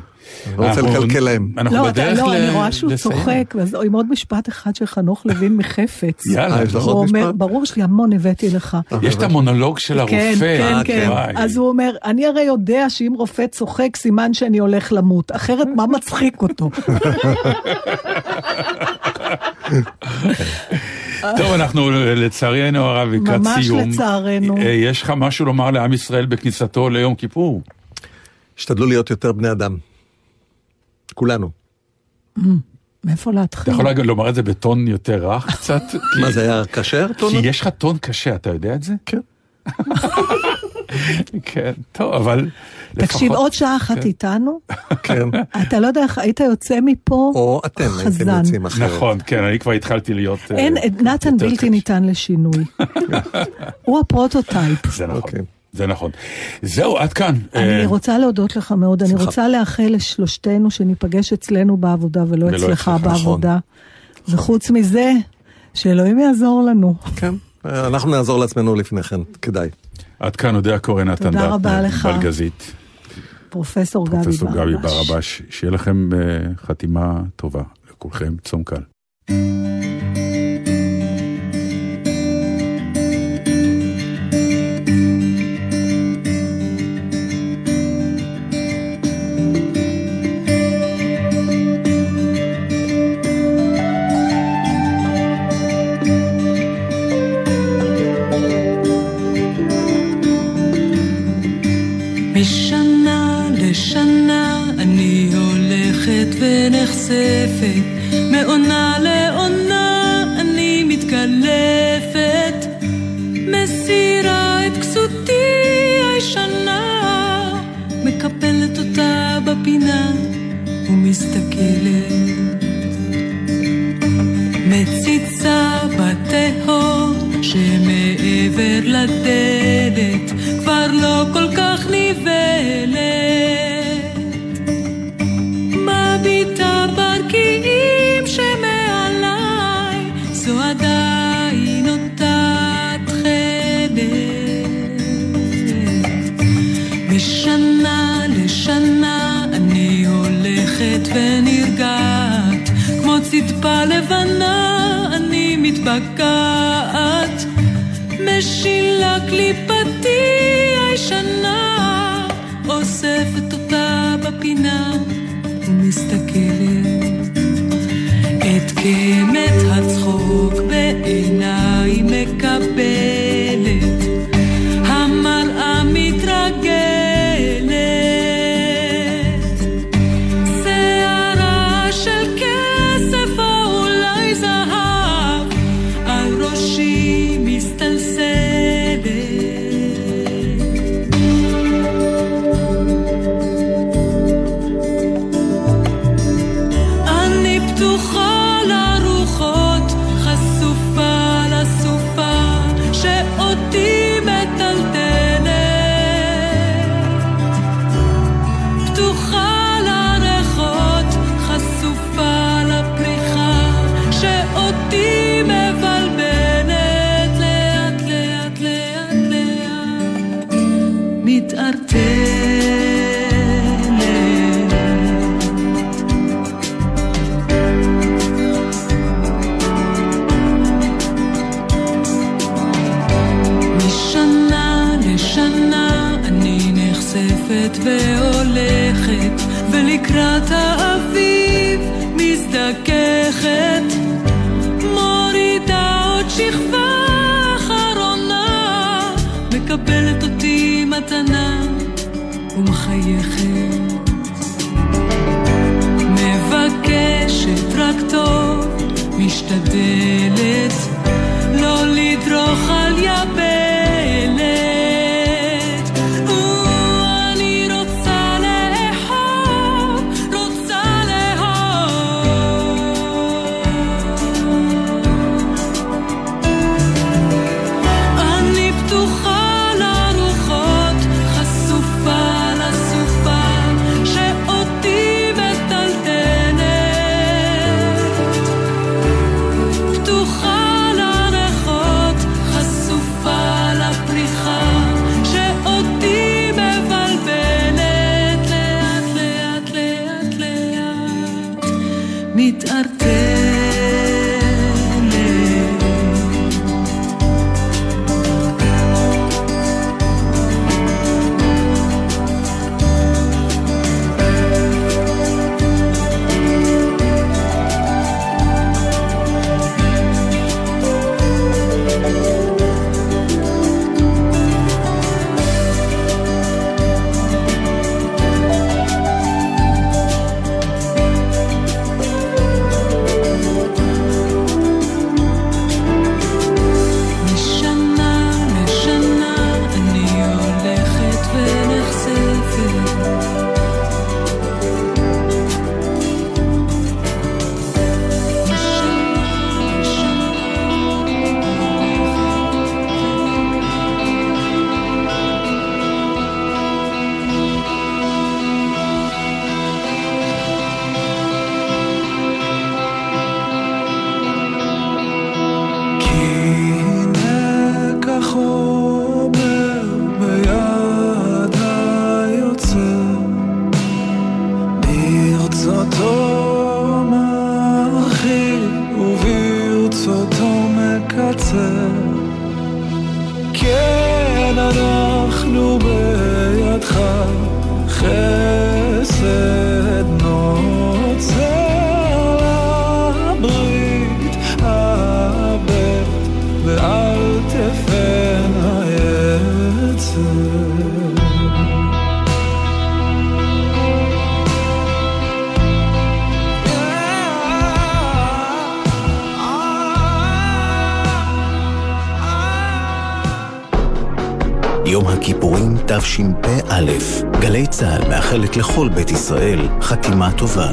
לא רוצה לקלקל להם. לא, אני רואה שהוא צוחק, עם עוד משפט אחד של חנוך לבין מחפץ. יאללה, יש לך עוד משפט? ברור שלי, המון הבאתי לך. יש את המונולוג של הרופא. כן, כן, כן. אז הוא אומר, אני הרי יודע שאם רופא צוחק, סימן שאני הולך למות. אחרת מה מצחיק אותו? טוב, אנחנו לצערנו הרב לקראת סיום. ממש לצערנו. יש לך משהו לומר לעם ישראל בכניסתו ליום כיפור? השתדלו להיות יותר בני אדם. כולנו. מאיפה להתחיל? אתה יכול לומר את זה בטון יותר רך קצת? מה זה היה קשה? כי יש לך טון קשה, אתה יודע את זה? כן. כן, טוב, אבל... תקשיב, עוד שעה אחת איתנו? כן. אתה לא יודע, היית יוצא מפה? או אתם הייתם יוצאים אחרת. נכון, כן, אני כבר התחלתי להיות... אין, נתן בלתי ניתן לשינוי. הוא הפרוטוטייפ. זה נכון. זה נכון. זהו, עד כאן. אני רוצה להודות לך מאוד, אני רוצה לאחל לשלושתנו שניפגש אצלנו בעבודה ולא אצלך בעבודה. וחוץ מזה, שאלוהים יעזור לנו. כן, אנחנו נעזור לעצמנו לפני כן, כדאי. עד כאן, אודיה קורן, נתן דטנר, בלגזית. פרופסור גבי ברבש. פרופסור גבי ברבש, שיהיה לכם חתימה טובה לכולכם, צום קל. מעונה לעונה אני מתקלפת, מסירה את כסותי הישנה, מקפלת אותה בפינה ומסתכלת, מציצה בתהום שמעבר לדלת, כבר לא כל כך נבלת, מביטה ברקיעים שמעליי, זו עדיין אותה תחילת. משנה לשנה אני הולכת ונרגעת, כמו צדפה לבנה אני מתבקעת, משילה קליפתי הישנה, אוספת אותה בפינה ומסתכלת, את כמת הצחוק בעיניי מקבלת, המראה מתרגלת, שערה של כסף או אולי זהב על ראשי מסתלסלת. והולכת ולקראת האביב מזדככת, מורידה עוד שכבה אחרונה, מקבלת אותי מתנה ומחייכת, מבקשת רק טוב, משתדלת לא לדרוך על יבלת, ברצותו מרחיב וברצותו מקצר, כן אנחנו בידך חסד נוצר, הברית הבט ואל תפן העצר. יום הכיפורים תשפ"א. גלי צהל מאחלת לכל בית ישראל חתימה טובה.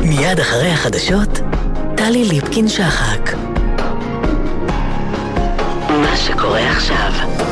מיד אחרי החדשות, טלי ליבקין שחק. מה שקורה עכשיו.